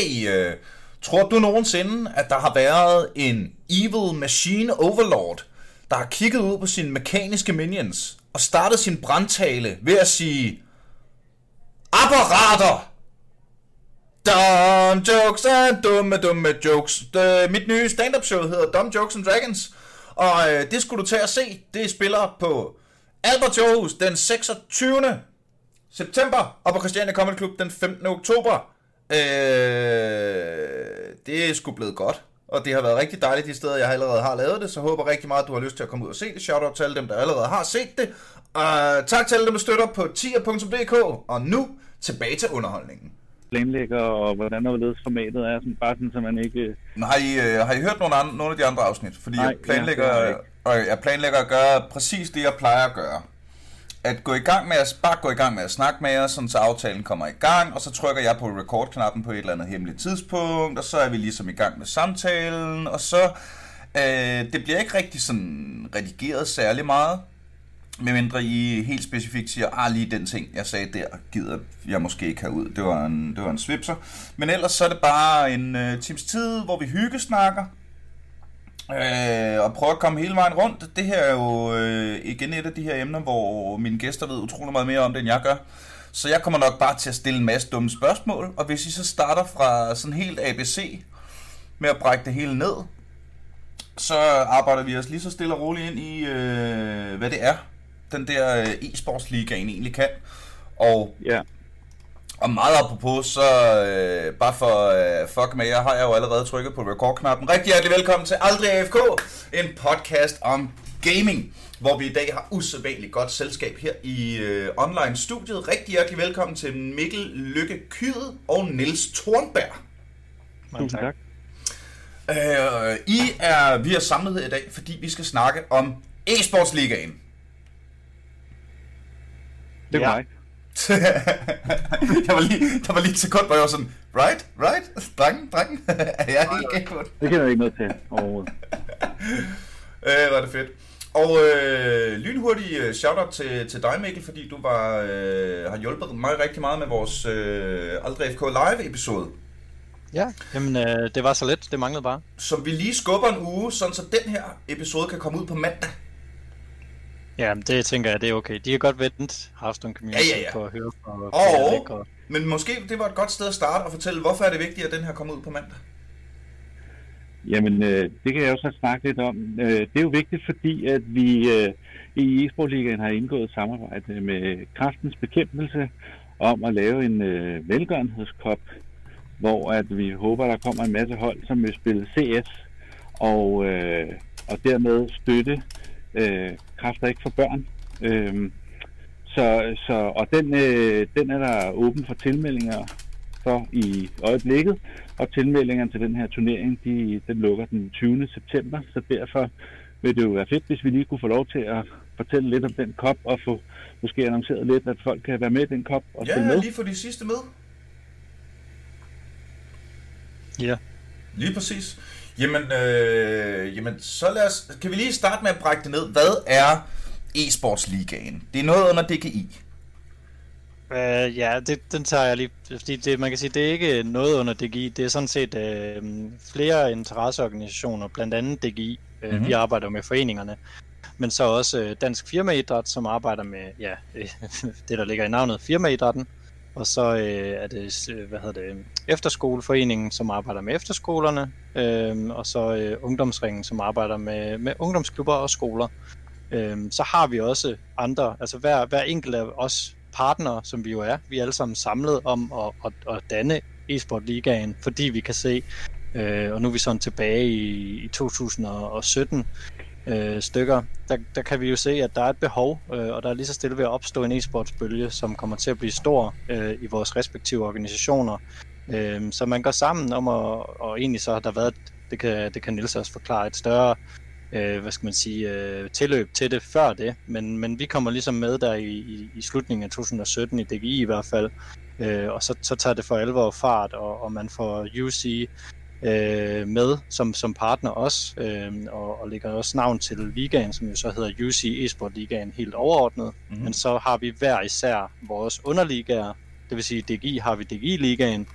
Hey, tror du nogensinde, at der har været en evil machine overlord, der har kigget ud på sine mekaniske minions og startet sin brandtale ved at sige: apparater! Dumb Jokes and dumme jokes. Mit nye stand-up show hedder Dumb Jokes and Dragons, og det skulle du tage at se. Det spiller på Albert Tjæhus den 26. september og på Christiania Comedy Club den 15. oktober. Det er sgu blevet godt, og det har været rigtig dejligt de steder, jeg allerede har lavet det, så håber rigtig meget, at du har lyst til at komme ud og se det. Shoutout til alle dem, der allerede har set det. Tak til alle dem, der støtter på tier.dk, og nu tilbage til underholdningen. Planlægger og hvordan overledes formatet er, sådan, bare sådan, så man ikke... Men har I hørt nogle af de andre afsnit? Fordi nej, jeg planlægger at gøre præcis det, jeg plejer at gøre. At gå i gang med at snakke med jer, sådan så aftalen kommer i gang, og så trykker jeg på record-knappen på et eller andet hemmeligt tidspunkt, og så er vi ligesom i gang med samtalen, og så det bliver ikke rigtig sådan redigeret særlig meget, medmindre I helt specifikt siger, lige den ting, jeg sagde der, gider jeg måske ikke herud, det var en svipser. Men ellers så er det bare en times tid, hvor vi hyggesnakker, og prøve at komme hele vejen rundt. Det her er jo igen et af de her emner, hvor mine gæster ved utrolig meget mere om det, end jeg gør. Så jeg kommer nok bare til at stille en masse dumme spørgsmål, og hvis I så starter fra sådan helt ABC med at brække det hele ned, så arbejder vi os lige så stille og roligt ind i, hvad det er, den der esports ligaen egentlig kan. Og yeah. Og meget apropos, så bare for fuck med jer, har jeg jo allerede trykket på record-knappen. Rigtig hjertelig velkommen til Aldrig AFK, en podcast om gaming, hvor vi i dag har usædvanligt godt selskab her i online-studiet. Rigtig hjertelig velkommen til Mikkel Lykke Kyed og Niels Thornberg. Tusind tak. Vi er samlet her i dag, fordi vi skal snakke om esports ligaen. Det er mig. Der var lige et sekund, hvor jeg var sådan, right, drengen, jeg er helt galt på det. Det kan jeg ikke noget til overhovedet. Var det fedt. Og lynhurtig shoutout til dig, Mikkel, fordi du har hjulpet mig rigtig meget med vores Aldrig FK Live episode. Ja, jamen det var så let, det manglede bare. Som vi lige skubber en uge, sådan så den her episode kan komme ud på mandag. Ja, det tænker jeg, det er okay. De kan godt vente Hearthstone Community på at høre fra... Men måske det var et godt sted at starte og fortælle, hvorfor er det vigtigt, at den her kommer ud på mandag? Jamen, det kan jeg også snakke lidt om. Det er jo vigtigt, fordi at vi i Esport Ligaen har indgået samarbejde med Kræftens Bekæmpelse om at lave en velgørenhedskop, hvor at vi håber, der kommer en masse hold, som vil spille CS og dermed støtte kræfter ikke for børn. Og den er der åben for tilmeldinger for i øjeblikket, og tilmeldingerne til den her turnering, den lukker den 20. september, så derfor vil det jo være fedt, hvis vi lige kunne få lov til at fortælle lidt om den kop, og få måske annonceret lidt, at folk kan være med i den kop og spille med. Ja, lige få de sidste med. Ja. Lige præcis. Jamen, så kan vi lige starte med at brække det ned. Hvad er esports ligaen? Det er noget under DGI. Den tager jeg lige, fordi man kan sige, det er ikke noget under DGI. Det er sådan set flere interesseorganisationer, blandt andet DGI. Mm-hmm. Vi arbejder med foreningerne, men så også Dansk Firmaidræt, som arbejder med det, der ligger i navnet Firmaidrætten. Og så er det, Efterskoleforeningen, som arbejder med efterskolerne, og så Ungdomsringen, som arbejder med ungdomsklubber og skoler. Så har vi også andre, altså hver enkelt af os partnere, som vi jo er, vi er alle sammen samlet om at danne Esport Ligaen, fordi vi kan se, og nu er vi sådan tilbage i 2017, stykker, der kan vi jo se, at der er et behov, og der er lige så stille ved at opstå en e-sportsbølge, som kommer til at blive stor i vores respektive organisationer. Så man går sammen om, og egentlig så har der været, det kan Niels også forklare, et større tilløb til det før det, men vi kommer ligesom med der i slutningen af 2017, i DGI i hvert fald, og så tager det for alvor fart, og man får UC med som partner også, og lægger også navn til ligaen, som jo så hedder UC Esport Ligaen helt overordnet. Mm-hmm. Men så har vi hver især vores underligaer, det vil sige DGI har vi DGI Ligaen,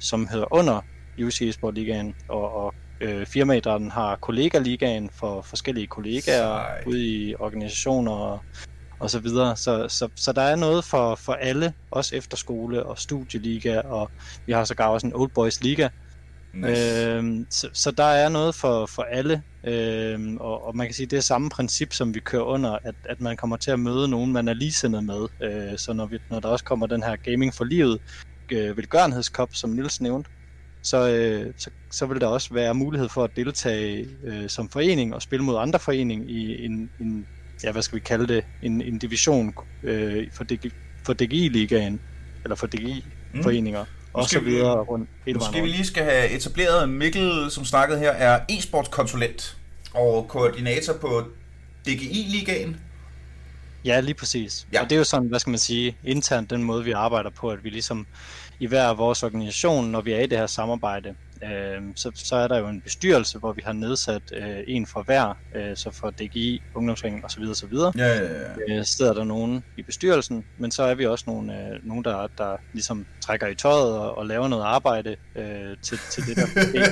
som hedder under UC Esport Ligaen, og firmaidrætten har kollegaligaen for forskellige kollegaer ude i organisationer og så videre. Så der er noget for alle, også efterskole og studieliga, og vi har sågar også en Old Boys Liga. Nice. Så der er noget for alle, og man kan sige, det er samme princip, som vi kører under, at man kommer til at møde nogen, man er ligesindet med. Så når der også kommer den her Gaming for livet, velgørenhedskop, som Niels nævnte, så vil der også være mulighed for at deltage som forening og spille mod andre forening i en en division for DGI Ligaen, eller for DGI foreninger og så videre rundt. Måske vi lige skal have etableret, Mikkel, som snakkede her, er e-sportskonsulent og koordinator på DGI Ligaen. Ja, lige præcis. Ja. Og det er jo sådan, hvad skal man sige, internt den måde, vi arbejder på, at vi ligesom i hver vores organisation, når vi er i det her samarbejde, så er der jo en bestyrelse, hvor vi har nedsat en for hver, så for DGI, Ungdomsringen osv. Ja. Sidder der nogen i bestyrelsen, men så er vi også nogen der ligesom trækker i tøjet og laver noget arbejde til det der problem.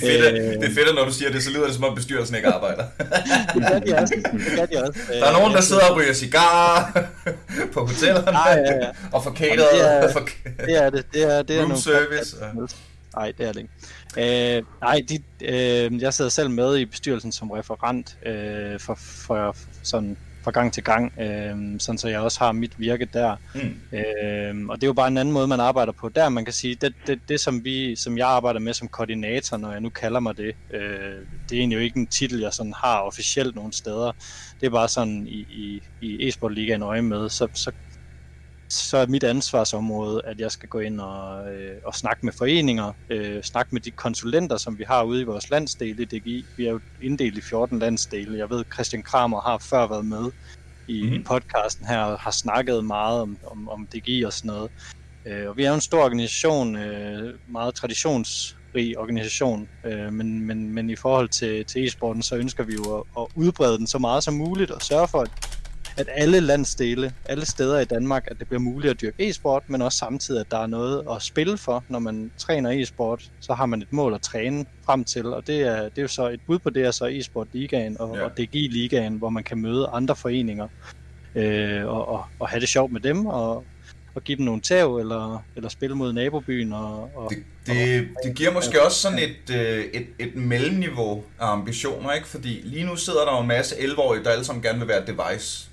Det er fedt, når du siger det, så lyder det, som om bestyrelsen ikke arbejder. Det gør de også. Der er nogen, der sidder og ryger cigarer på hotellerne, ja. Og får cateret. Det er room service. Nej, det er det ikke. Jeg sidder selv med i bestyrelsen som referent fra gang til gang, sådan så jeg også har mit virke der. Og det er jo bare en anden måde, man arbejder på. Der man kan sige, det som jeg arbejder med som koordinator, når jeg nu kalder mig det, det er egentlig jo ikke en titel, jeg sådan har officielt nogen steder. Det er bare sådan i Esport Ligaen øje med, så er mit ansvarsområde, at jeg skal gå ind og snakke med foreninger, snakke med de konsulenter, som vi har ude i vores landsdele i DGI. Vi er jo inddelt i 14 landsdele. Jeg ved, Christian Kramer har før været med i podcasten her og har snakket meget om DGI og sådan noget. Og vi er jo en stor organisation, meget traditionsrig organisation, men i forhold til e-sporten, så ønsker vi jo at udbrede den så meget som muligt og sørge for, at alle landsdele, alle steder i Danmark, at det bliver muligt at dyrke e-sport, men også samtidig, at der er noget at spille for. Når man træner e-sport, så har man et mål at træne frem til, og det er jo så et bud på det, er så e-sport ligaen og DGI Ligaen, hvor man kan møde andre foreninger og have det sjovt med dem og give dem nogle tæv, eller spille mod nabobyen. Det giver måske også sådan et mellemniveau af ambitioner, ikke? Fordi lige nu sidder der jo en masse 11-årige, der alle sammen gerne vil være device.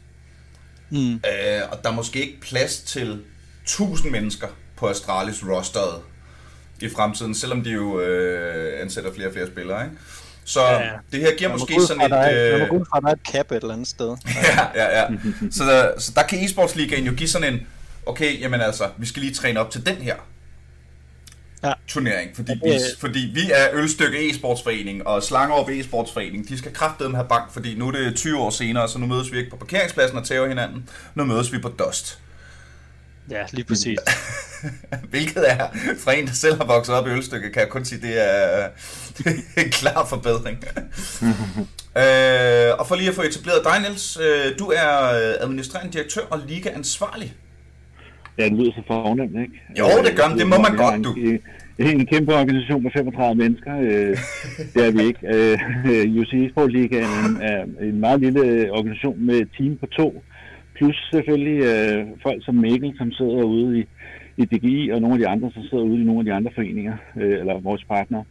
Og der er måske ikke plads til 1000 mennesker på Astralis rosteret i fremtiden, selvom de jo ansætter flere og flere spillere, ikke? Så det her giver måske sådan et... Jeg må gå ud fra, at der er et cap et eller andet sted. Ja. Så der kan e-sportsligaen jo give sådan en... Okay, jamen altså, vi skal lige træne op til den her turnering, fordi vi er Ølstykke e-sportsforening og Slangerup e-sportsforening. De skal kraftedeme have bank, fordi nu er det 20 år senere, så nu mødes vi ikke på parkeringspladsen og tæver hinanden. Nu mødes vi på Dust. Ja, lige præcis. Hvilket er, fra en, der selv har vokset op i Ølstykke, kan jeg kun sige, det er en klar forbedring. Og for lige at få etableret dig, Niels, du er administrerende direktør og ligaansvarlig. Ja, det lyder så fornemt, ikke? Jo, det gør man. Det må man godt, du. En kæmpe organisation med 35 mennesker. Det er vi ikke. UC Esport Ligaen er en meget lille organisation med team på 2. Plus selvfølgelig folk som Mikkel, som sidder ude i DGI, og nogle af de andre, som sidder ude i nogle af de andre foreninger, eller vores partnere.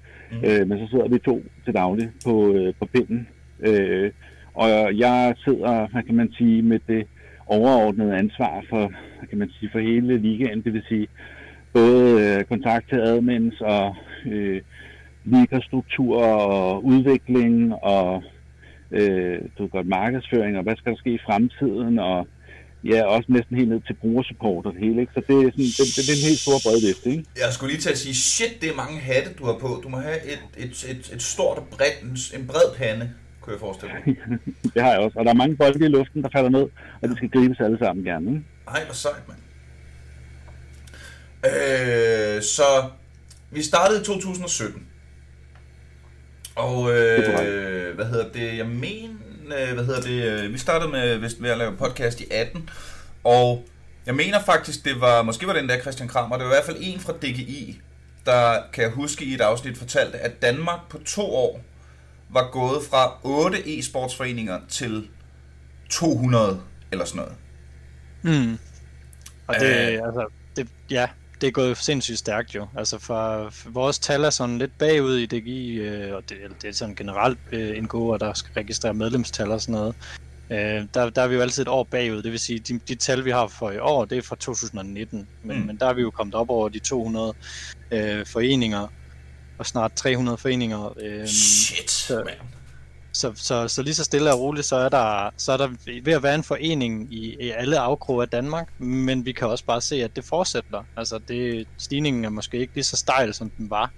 Men så sidder vi 2 til daglig på pinden. Og jeg sidder, hvad kan man sige, med det overordnet ansvar for, kan man sige, for hele ligaen, det vil sige både kontakt til admins og ligastruktur og udvikling og markedsføring og hvad skal der ske i fremtiden og også næsten helt ned til brugersupport og det hele, ikke? Så det er sådan, det er en helt stor bred liste, ikke? Jeg skulle lige til at sige, shit, det er mange hatte, du har på. Du må have et stort og bredt, en bred pande. Kunne jeg forestille mig. Det har jeg også. Og der er mange bolde i luften, der falder ned, og de skal gribes alle sammen gerne. Ikke? Ej, hvor sejt, mand. Så vi startede i 2017. Og vi startede med at lave podcast i 18. Og Jeg mener faktisk, det var, måske var den der Christian Kramer, det var i hvert fald en fra DGI, der kan jeg huske i et afsnit fortalte, at Danmark på 2 år var gået fra 8 e-sportsforeninger til 200 eller sådan noget. Mm. Og det, altså, det, ja, det er gået sindssygt stærkt jo. Altså for vores tal er sådan lidt bagud i DGI, og det er sådan generelt NGO'er, der skal registrere medlemstal og sådan noget. Der er vi jo altid et år bagud, det vil sige, de tal, vi har for i år, det er fra 2019, men der er vi jo kommet op over de 200 foreninger, og snart 300 foreninger. Shit, så lige så stille og roligt, så er der ved at være en forening i alle afkroge af Danmark, men vi kan også bare se, at det fortsætter. Altså, stigningen er måske ikke lige så stejl, som den var,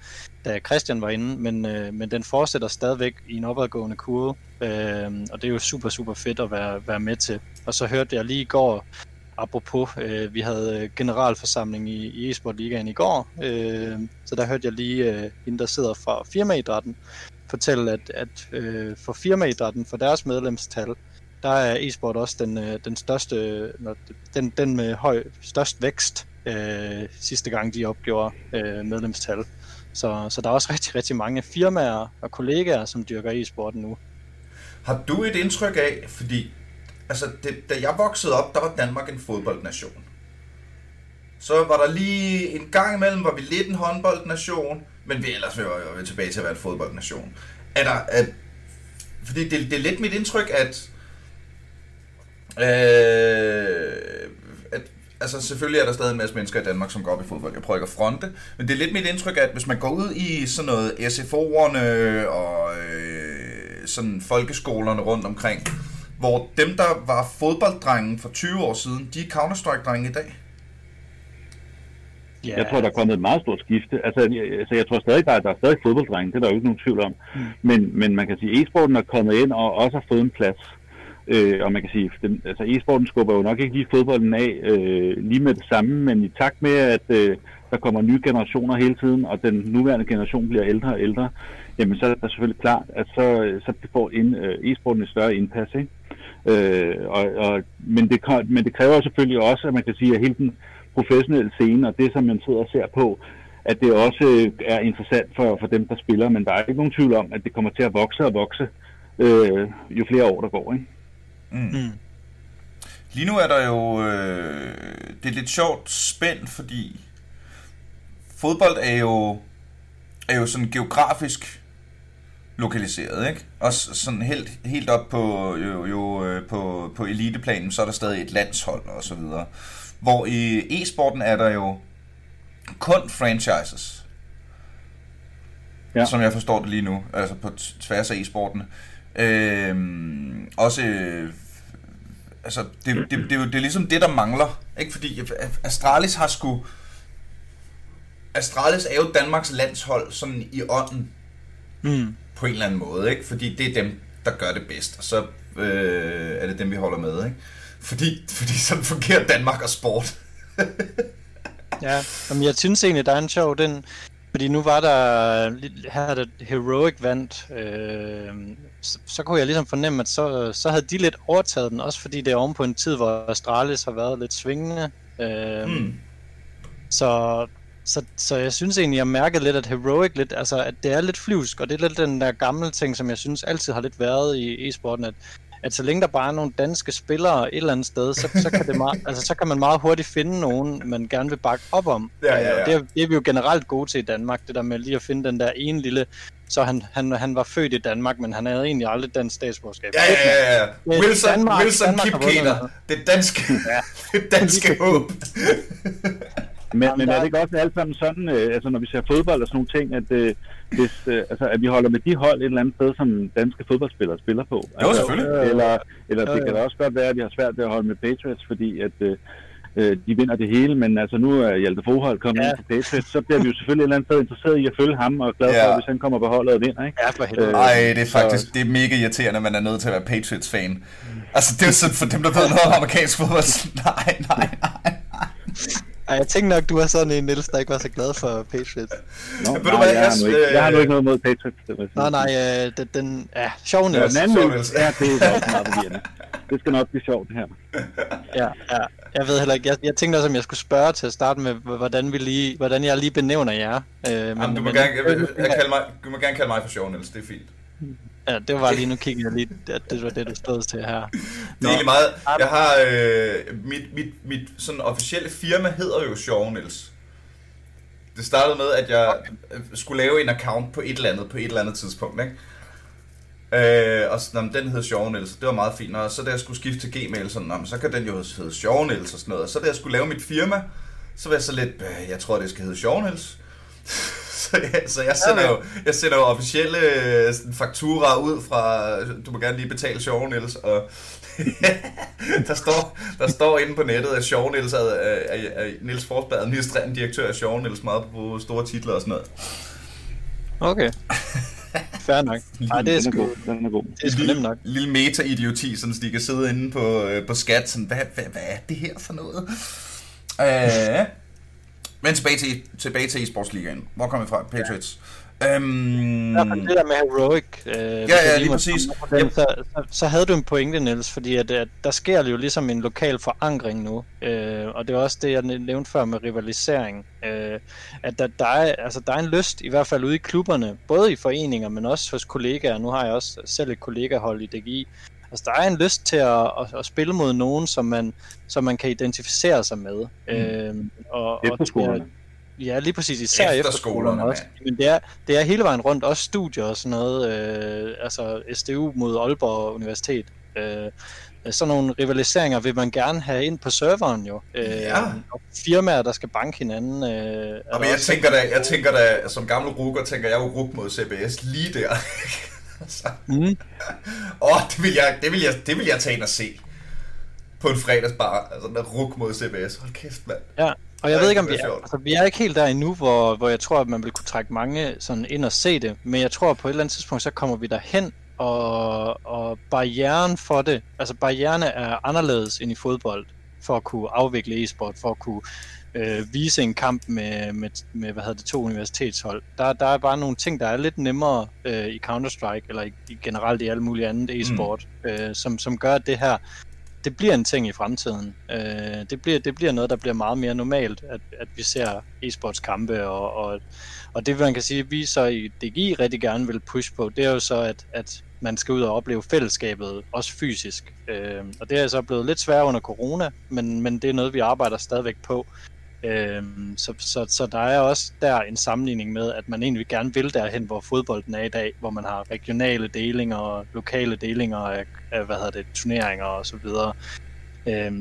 da Christian var inde, men den fortsætter stadigvæk i en opadgående kurve, og det er jo super, super fedt at være med til. Og så hørte jeg lige i går, apropos, vi havde generalforsamling i Esport Ligaen i går, så der hørte jeg lige hende, der sidder fra firmaidrætten, fortælle, at for firmaidrætten, for deres medlemstal, der er e-sport også den største, den med størst vækst, sidste gang de opgjorde medlemstal. Så der er også rigtig, rigtig mange firmaer og kollegaer, som dyrker e-sporten nu. Har du et indtryk af, fordi altså, da jeg voksede op, der var Danmark en fodboldnation. Så var der lige en gang imellem, var vi lidt en håndboldnation, men vi er tilbage til at være en fodboldnation. Fordi det er lidt mit indtryk, at altså selvfølgelig er der stadig en masse mennesker i Danmark, som går op i fodbold. Jeg prøver ikke at fronte, men det er lidt mit indtryk, at hvis man går ud i sådan noget SFO'erne og sådan folkeskolerne rundt omkring, hvor dem, der var fodbolddrenge for 20 år siden, de er Counter-Strike-drenge i dag. Yeah. Jeg tror, der er kommet et meget stort skifte. Altså, jeg tror stadig, der er stadig fodbolddrenge, det er der jo ikke nogen tvivl om. Mm. Men man kan sige, at e-sporten er kommet ind og også har fået en plads. Og man kan sige, altså e-sporten skubber jo nok ikke lige fodbolden af lige med det samme, men i takt med, at der kommer nye generationer hele tiden, og den nuværende generation bliver ældre og ældre, jamen så er det selvfølgelig klart, at så får e-sporten et større indpas, ikke? Men det kræver selvfølgelig også, at man kan sige, at hele den professionelle scene, og det, som man sidder og ser på, at det også er interessant for dem, der spiller, men der er ikke nogen tvivl om, at det kommer til at vokse og vokse, jo flere år der går, ikke? Mm. Lige nu er der jo det er lidt sjovt spændt, fordi fodbold er jo sådan geografisk lokaliseret, ikke? Også sådan helt op på, på eliteplanen, så er der stadig et landshold og så videre. Hvor i e-sporten er der jo kun franchises, ja, som jeg forstår det lige nu, altså på tværs af e-sporten. Også, altså, det er ligesom det, der mangler, ikke? Fordi Astralis har sgu... Astralis er jo Danmarks landshold, sådan i ånden, på en eller anden måde, ikke? Fordi det er dem, der gør det bedst, og så er det dem, vi holder med, ikke? Fordi sådan fungerer Danmark og sport. Ja, men jeg synes egentlig, der er en sjov den, fordi nu var der her, der Heroic vandt, så kunne jeg ligesom fornemme, at så havde de lidt overtaget den, også fordi det er oven på en tid, hvor Astralis har været lidt svingende. Så jeg synes egentlig, jeg mærkede lidt, at Heroic lidt, altså at det er lidt flyvsk, og det er lidt den der gamle ting, som jeg synes altid har lidt været i e-sporten, at så længe der bare er nogle danske spillere et eller andet sted, så kan man meget hurtigt finde nogen, man gerne vil bakke op om. Ja. Det er vi jo generelt gode til i Danmark, det der med lige at finde den der ene lille... Så han var født i Danmark, men han havde egentlig aldrig dansk statsborgerskab. Ja. Wilson Kipketer. Det danske håb. Men er det ikke også alt sammen sådan, altså når vi ser fodbold og sådan nogle ting, at, at vi holder med de hold et eller andet sted, som danske fodboldspillere spiller på? Jo, altså, selvfølgelig. Eller det kan da også godt være, at de har svært ved at holde med Patriots, fordi at... de vinder det hele, men altså nu er Hjalte Froholt kommet ind til Patriots, så bliver vi jo selvfølgelig et eller andet sted interesseret i at følge ham, og glad for, hvis han kommer på holdet og vinder, ikke? Ja, for helvede. Ej, det er faktisk det er mega irriterende, at man er nødt til at være Patriots-fan. Altså, det er jo sådan, for dem, der ved noget om amerikansk fodbold, nej. Ej, jeg tænkte nok, du var sådan en, Niels, der ikke var så glad for Patriots. Jeg har nu ikke noget mod Patriots. Nej, den er sjov, Niels. Ja, det er også meget det skal nok blive sjovt det her. Ja. Jeg ved heller ikke. Jeg tænkte også, om jeg skulle spørge til at starte med, hvordan jeg lige benævner jer. Du må gerne kalde mig for sjov, Niels. Det er fint. Ja, det var lige nu kiggede jeg lige, at det var det, du stod til her. Det er egentlig meget. Jeg har mit sådan officielle firma hedder jo Sjov Niels. Det startede med, at jeg skulle lave en account på et eller andet tidspunkt, ikke? Og sådan, den hed Sjov Niels, det var meget fint. Og så da jeg skulle skifte til Gmail, sådan, så kan den jo hedde Sjov Niels og sådan noget. Og så da jeg skulle lave mit firma, så var jeg så lidt, jeg tror, det skal hedde Sjov Niels. Så jeg sender jo officielle fakturaer ud fra, du må gerne lige betale Sjov Niels, og der står inde på nettet, at Sjov Niels er Niels Forsberg, administrerende direktør af Sjov Niels, meget på store titler og sådan noget. Okay. Fair nok. Nej, det er sgu god. Det er sgu nemt nok. Lille meta-idioti, sådan, så de kan sidde inde på skat, sådan, hvad er det her for noget? Men tilbage til Esports Ligaen. Hvor kom vi fra? Patriots. Ja. Det der med Heroic. Ja, lige præcis. Så havde du en pointe, Niels, fordi at der sker jo ligesom en lokal forankring nu. Og det er også det, jeg nævnte før med rivalisering. At der er en lyst, i hvert fald ude i klubberne, både i foreninger, men også hos kollegaer. Nu har jeg også selv et kollegahold i DGI. Altså, der er en lyst til at spille mod nogen, som man kan identificere sig med. Efterskolerne. Ja, lige præcis. Især efterskolerne også. Men det er hele vejen rundt, også studier og sådan noget. Altså SDU mod Aalborg Universitet. Sådan nogle rivaliseringer vil man gerne have ind på serveren jo. Og firmaer, der skal banke hinanden. Men jeg tænker da, som gammel rukker, tænker jeg jo ruk mod CBS lige der. Det vil jeg tage ind og se på en fredagsbar, altså den der ruk mod CBS. Hold kæft, mand. Ja, og jeg ved ikke, om vi er ikke helt der endnu, hvor jeg tror, at man vil kunne trække mange sådan ind og se det, men jeg tror, at på et eller andet tidspunkt, så kommer vi derhen, og barrieren for det, altså barrierne er anderledes end i fodbold, for at kunne afvikle e-sport, for at kunne vise en kamp med to universitetshold. Der er bare nogle ting, der er lidt nemmere i Counter-Strike, eller i generelt i alle mulige andet e-sport, som gør, at det her, det bliver en ting i fremtiden. Det bliver noget, der bliver meget mere normalt, at vi ser e-sportskampe, og det, man kan sige, vi så i DGI rigtig gerne vil push på, det er jo så, at man skal ud og opleve fællesskabet, også fysisk. Og det er så blevet lidt sværere under corona, men det er noget, vi arbejder stadigvæk på. Så der er også der en sammenligning med, at man egentlig gerne vil derhen, hvor fodbolden er i dag, hvor man har regionale delinger og lokale delinger af turneringer og så videre.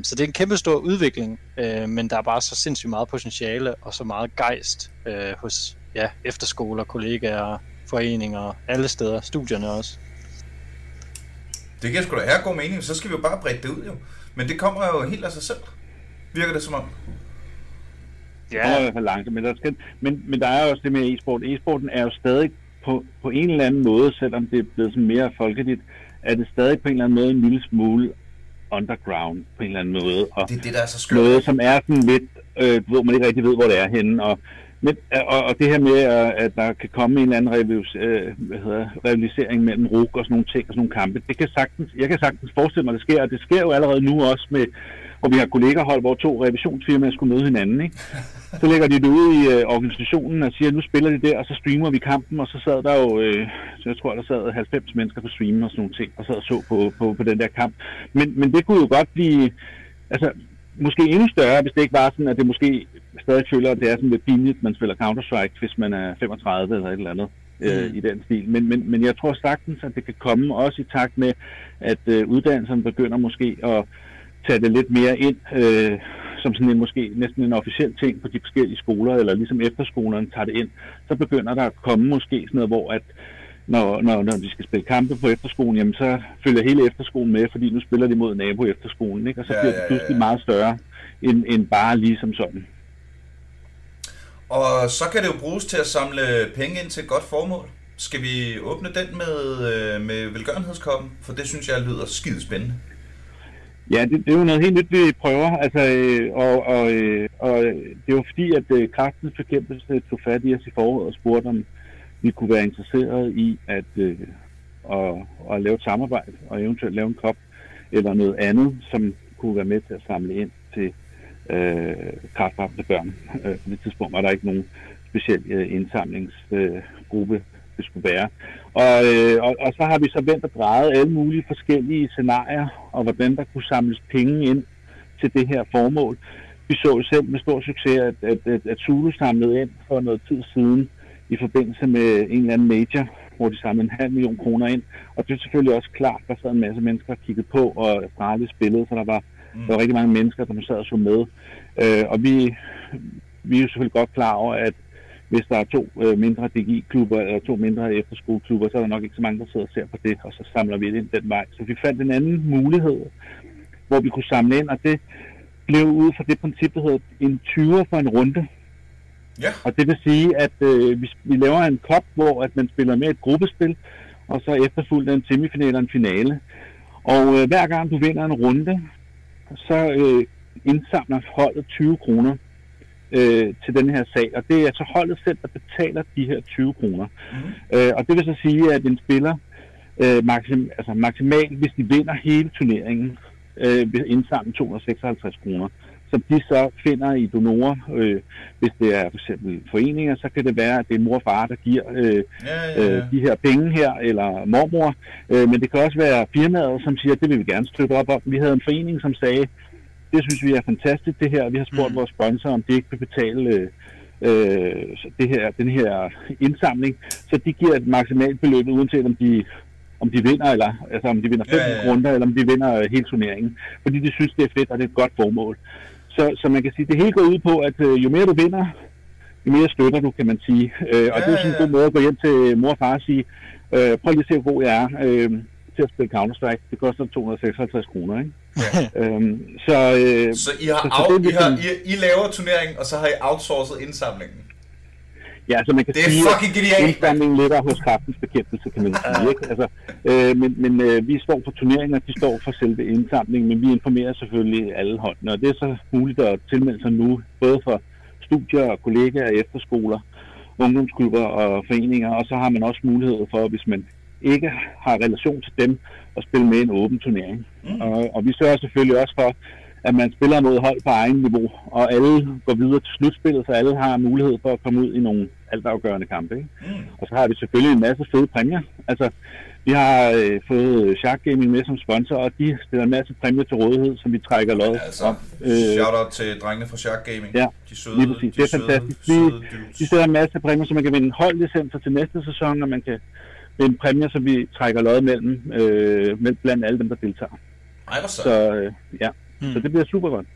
Så det er en kæmpe stor udvikling, men der er bare så sindssygt meget potentiale og så meget gejst hos efterskoler, kollegaer, foreninger, alle steder, studierne også. Det giver sgu da her god mening, så skal vi jo bare brede det ud jo. Men det kommer jo helt af sig selv, virker det som om. Ja, det er i hvert fald langt, men der er også det med e-sport. E-sporten er jo stadig på en eller anden måde, selvom det er blevet sådan mere folkeligt, er det stadig på en eller anden måde en lille smule underground på en eller anden måde. Og det er det, der er så skønt. Noget, som er sådan lidt, hvor man ikke rigtig ved, hvor det er henne. Og det her med, at der kan komme en eller anden rivalisering mellem RUG og sådan nogle ting og sådan nogle kampe, jeg kan sagtens forestille mig, at det sker, og det sker jo allerede nu også med, hvor vi har kollegahold, hvor to revisionsfirmaer skulle møde hinanden, ikke? Så lægger de det ude i organisationen og siger, nu spiller de der, og så streamer vi kampen, og så sad der jo, jeg tror, der sad 90 mennesker på streamen og sådan nogle ting, og sad og så på den der kamp. Men det kunne jo godt blive, altså, måske endnu større, hvis det ikke var sådan, at det måske stadig føler, at det er sådan lidt pinligt, at man spiller Counter-Strike, hvis man er 35 eller et eller andet i den stil. Men jeg tror sagtens, at det kan komme også i takt med, at uddannelsen begynder måske at tage det lidt mere ind som sådan en måske næsten en officiel ting på de forskellige skoler, eller ligesom efterskolerne tager det ind, så begynder der at komme måske sådan noget, hvor at når de skal spille kampe på efterskolen, jamen så følger hele efterskolen med, fordi nu spiller de mod nabo efterskolen, ikke? Og så bliver det pludselig meget større end bare ligesom sådan. Og så kan det jo bruges til at samle penge ind til et godt formål. Skal vi åbne den med velgørenhedskoppen? For det synes jeg lyder skidespændende. Ja, det er jo noget helt nyt, vi prøver, altså, og det er jo fordi, at Kræftens Bekæmpelse tog fat i os i foråret og spurgte, om vi kunne være interesserede i at lave et samarbejde og eventuelt lave en kop eller noget andet, som kunne være med til at samle ind til kræftramte børn. På det tidspunkt var der ikke nogen speciel indsamlingsgruppe, det skulle være. Og så har vi så vendt og drejet alle mulige forskellige scenarier, og hvordan der kunne samles penge ind til det her formål. Vi så selv med stor succes, at Zulu samlede ind for noget tid siden i forbindelse med en eller anden major, hvor de samlede 500.000 kroner ind. Og det er selvfølgelig også klart, der sad en masse mennesker og kiggede på, og Frejle spillede, så der var rigtig mange mennesker, der sad og så med. Og vi er jo selvfølgelig godt klar over, at hvis der er to mindre DGI-klubber eller to mindre efterskoleklubber, så er der nok ikke så mange, der sidder og ser på det, og så samler vi det ind den vej. Så vi fandt en anden mulighed, hvor vi kunne samle ind, og det blev ud fra det princip, der hedder en 20'er for en runde. Ja. Og det vil sige, at vi laver en cup, hvor at man spiller med et gruppespil, og så efterfulgt en semifinal og en finale. Og hver gang du vinder en runde, så indsamler holdet 20 kroner. Til den her sag, og det er altså holdet selv, der betaler de her 20 kroner. Mm. Og det vil så sige, at en spiller maksimalt, hvis de vinder hele turneringen, vil indsamle 256 kroner, som de så finder i donorer. Hvis det er for eksempel foreninger, så kan det være, at det er mor og far, der giver de her penge her, eller mormor. Men det kan også være firmaet, som siger, at det vil vi gerne støtte op om. Vi havde en forening, som sagde, det synes vi er fantastisk, det her. Vi har spurgt vores sponsor, om de ikke vil betale den her indsamling. Så de giver et maksimalt beløb, uanset om de vinder, eller altså om de vinder 15 runder, eller om de vinder hele turneringen. Fordi de synes, det er fedt, og det er et godt formål. Så man kan sige, det hele går ud på, at jo mere du vinder, jo mere støtter du, kan man sige. Og det er sådan en god måde at gå hjem til mor og far og sige, prøv lige at se, hvor god jeg er til at spille Counter-Strike. Det koster 256 kroner, ikke? Ja. Så I har I laver turneringen, og så har I outsourcet indsamlingen. Ja, så man kan det er sige, fucking genialt. Indsamlingen ligger hos Kræftens Bekæmpelse, kan man sige, ikke? Altså, men vi står for turneringer, de står for selve indsamlingen, men vi informerer selvfølgelig alle holdene, og det er så muligt at tilmelde sig nu, både for studier og kollegaer, efterskoler, ungdomsklubber og foreninger, og så har man også mulighed for, hvis man ikke har relation til dem, og spille med en åben turnering. Mm. Og vi sørger selvfølgelig også for, at man spiller mod hold på egen niveau, og alle går videre til slutspillet, så alle har mulighed for at komme ud i nogle altafgørende kampe. Ikke? Mm. Og så har vi selvfølgelig en masse fede præmier. Altså, vi har fået Shark Gaming med som sponsor, og de stiller en masse præmier til rådighed, som vi trækker lod om. Shout-out til drengene fra Shark Gaming. Ja, de søde, lige præcis. Det er fantastisk. De stiller en masse præmier, så man kan vinde en holdlicenser til næste sæson, og man kan en præmie, som vi trækker lod mellem blandt alle dem, der deltager. Ej, hvor så. Så det bliver super godt.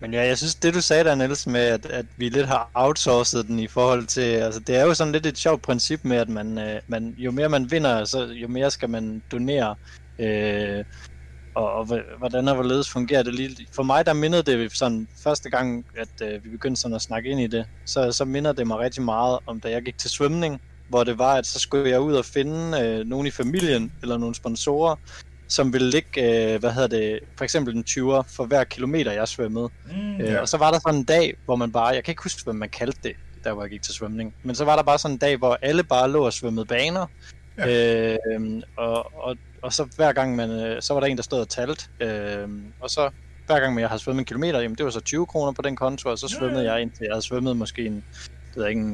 Men ja, jeg synes, det du sagde der, Niels, med at vi lidt har outsourcet den i forhold til, altså det er jo sådan lidt et sjovt princip med, at man jo mere man vinder, så jo mere skal man donere, og hvordan og hvorledes fungerer det lige. For mig, der mindede det sådan første gang, at vi begyndte sådan at snakke ind i det, så minder det mig rigtig meget om, da jeg gik til svømning, hvor det var, at så skulle jeg ud og finde nogen i familien, eller nogle sponsorer, som ville ligge, for eksempel en 20'er for hver kilometer, jeg svømmede. Og så var der sådan en dag, hvor man bare, jeg kan ikke huske, hvad man kaldte det, der hvor jeg gik til svømning, men så var der bare sådan en dag, hvor alle bare lå og svømmede baner, og så hver gang man, så var der en, der stod og talte, og så hver gang jeg har svømmet en kilometer, jamen det var så 20 kroner på den konto, og så svømmede jeg indtil jeg havde svømmet måske en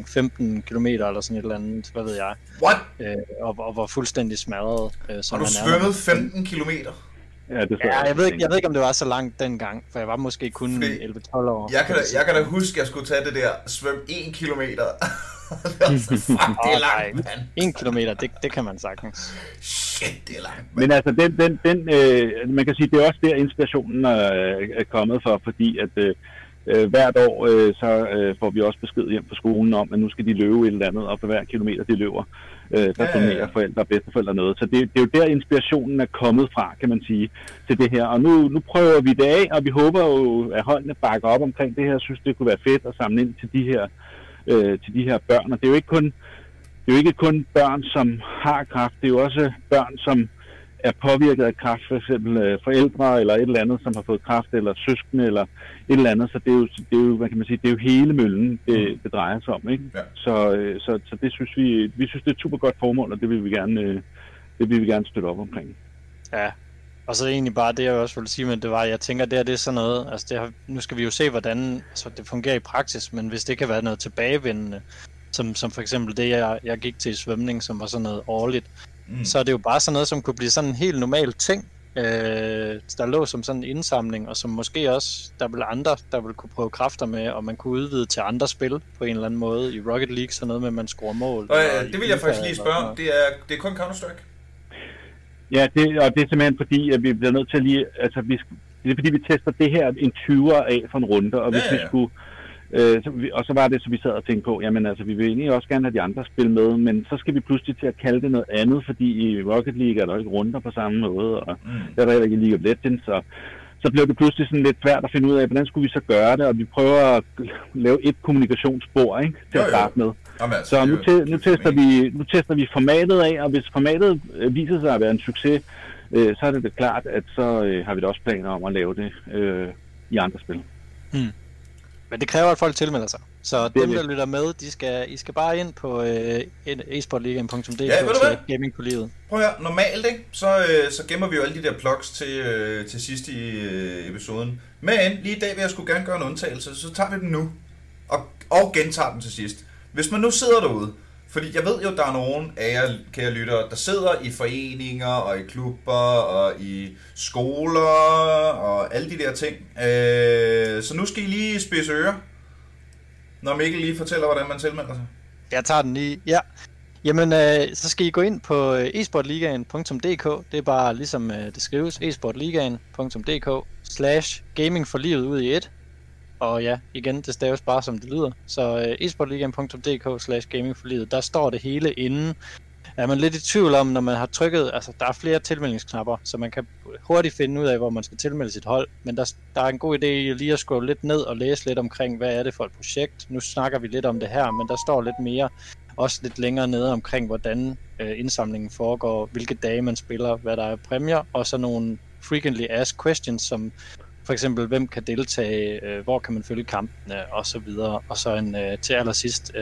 15 kilometer eller sådan et eller andet, hvad ved jeg. What? Og var fuldstændig smadret. Har du svømmet 15 kilometer? Ja, det jeg ved ikke, om det var så langt dengang, for jeg var måske kun 11-12 år. Jeg kan da huske, at jeg skulle tage det der svøm 1 kilometer. Altså, fuck, det er langt, mand. 1 kilometer, det kan man sagtens. Shit, det er langt, man. Men altså, den man kan sige, det er også der, inspirationen er kommet for, fordi at hvert år så får vi også besked hjem fra skolen om, at nu skal de løbe et eller andet, og for hver kilometer de løber, der donerer forældre og bedsteforældre noget. Så det er jo der, inspirationen er kommet fra, kan man sige, til det her. Og nu prøver vi det af, og vi håber jo, at holdene bakker op omkring det her. Jeg synes, det kunne være fedt at samle ind til de her børn. Og det er jo ikke kun børn, som har kræft, det er jo også børn, som er påvirket af kræft, for eksempel forældre eller et eller andet, som har fået kræft, eller søskende, eller et eller andet, så det er jo hvad kan man sige, det er jo hele møllen, det drejer sig om, ikke? Ja. Så det synes vi synes, det er et super godt formål, og det vil vi gerne støtte op omkring. Ja, Og så egentlig bare det, jeg også ville sige, men det var, jeg tænker, det er sådan noget, altså det har, nu skal vi jo se, hvordan altså det fungerer i praksis, men hvis det kan være noget tilbagevendende, som for eksempel det, jeg gik til i svømning, som var sådan noget årligt, så er det jo bare sådan noget, som kunne blive sådan en helt normal ting, der lå som sådan en indsamling, og som måske også, der ville andre, der ville kunne prøve kræfter med, og man kunne udvide til andre spil på en eller anden måde. I Rocket League, sådan noget med, at man scorer mål. Og det vil jeg faktisk lige spørge om, det er kun Counter-Strike? Ja, og det er simpelthen fordi, at vi bliver nødt til at lige, altså det er fordi, vi tester det her en 20'er af for en runde, og hvis vi skulle, og så var det, så vi sad og tænkte på, jamen altså, vi vil egentlig også gerne have de andre spil med, men så skal vi pludselig til at kalde det noget andet, fordi i Rocket League er der ikke runder på samme måde, og der er der ikke League of Legends, så blev det pludselig sådan lidt svært at finde ud af, hvordan skulle vi så gøre det, og vi prøver at lave et kommunikationsspor, ikke, til at starte med. Jamen, altså, så nu tester vi formatet af, og hvis formatet viser sig at være en succes, så er det klart, at så har vi da også planer om at lave det i andre spil. Men det kræver, at folk tilmelder sig. Så dem, der lytter med, I skal bare ind på esportligaen.dk til Gaming for livet. Prøv at høre, normalt ikke? Så gemmer vi jo alle de der plugs til sidst i episoden. Men lige i dag vil jeg sgu gerne gøre en undtagelse, så tager vi den nu og gentager den til sidst. Hvis man nu sidder derude, fordi jeg ved jo, der er nogen af jer, kære lyttere, der sidder i foreninger og i klubber og i skoler og alle de der ting. Så nu skal I lige spidse ører, når Mikkel lige fortæller, hvordan man tilmelder sig. Jeg tager den lige, ja. Jamen, så skal I gå ind på esportligaen.dk. Det er bare ligesom det skrives, esportligaen.dk/gamingforlivet ud i et. Og ja, igen, det staves bare som det lyder. Så esportligaen.dk/gamingforlivet, der står det hele inden. Er man lidt i tvivl om, når man har trykket, altså der er flere tilmeldingsknapper, så man kan hurtigt finde ud af, hvor man skal tilmelde sit hold. Men der er en god idé lige at scrolle lidt ned og læse lidt omkring, hvad er det for et projekt. Nu snakker vi lidt om det her, men der står lidt mere, også lidt længere nede omkring, hvordan indsamlingen foregår, hvilke dage man spiller, hvad der er præmier, og så nogle frequently asked questions, som for eksempel, hvem kan deltage, hvor kan man følge kampene, og så videre. Og så til allersidst,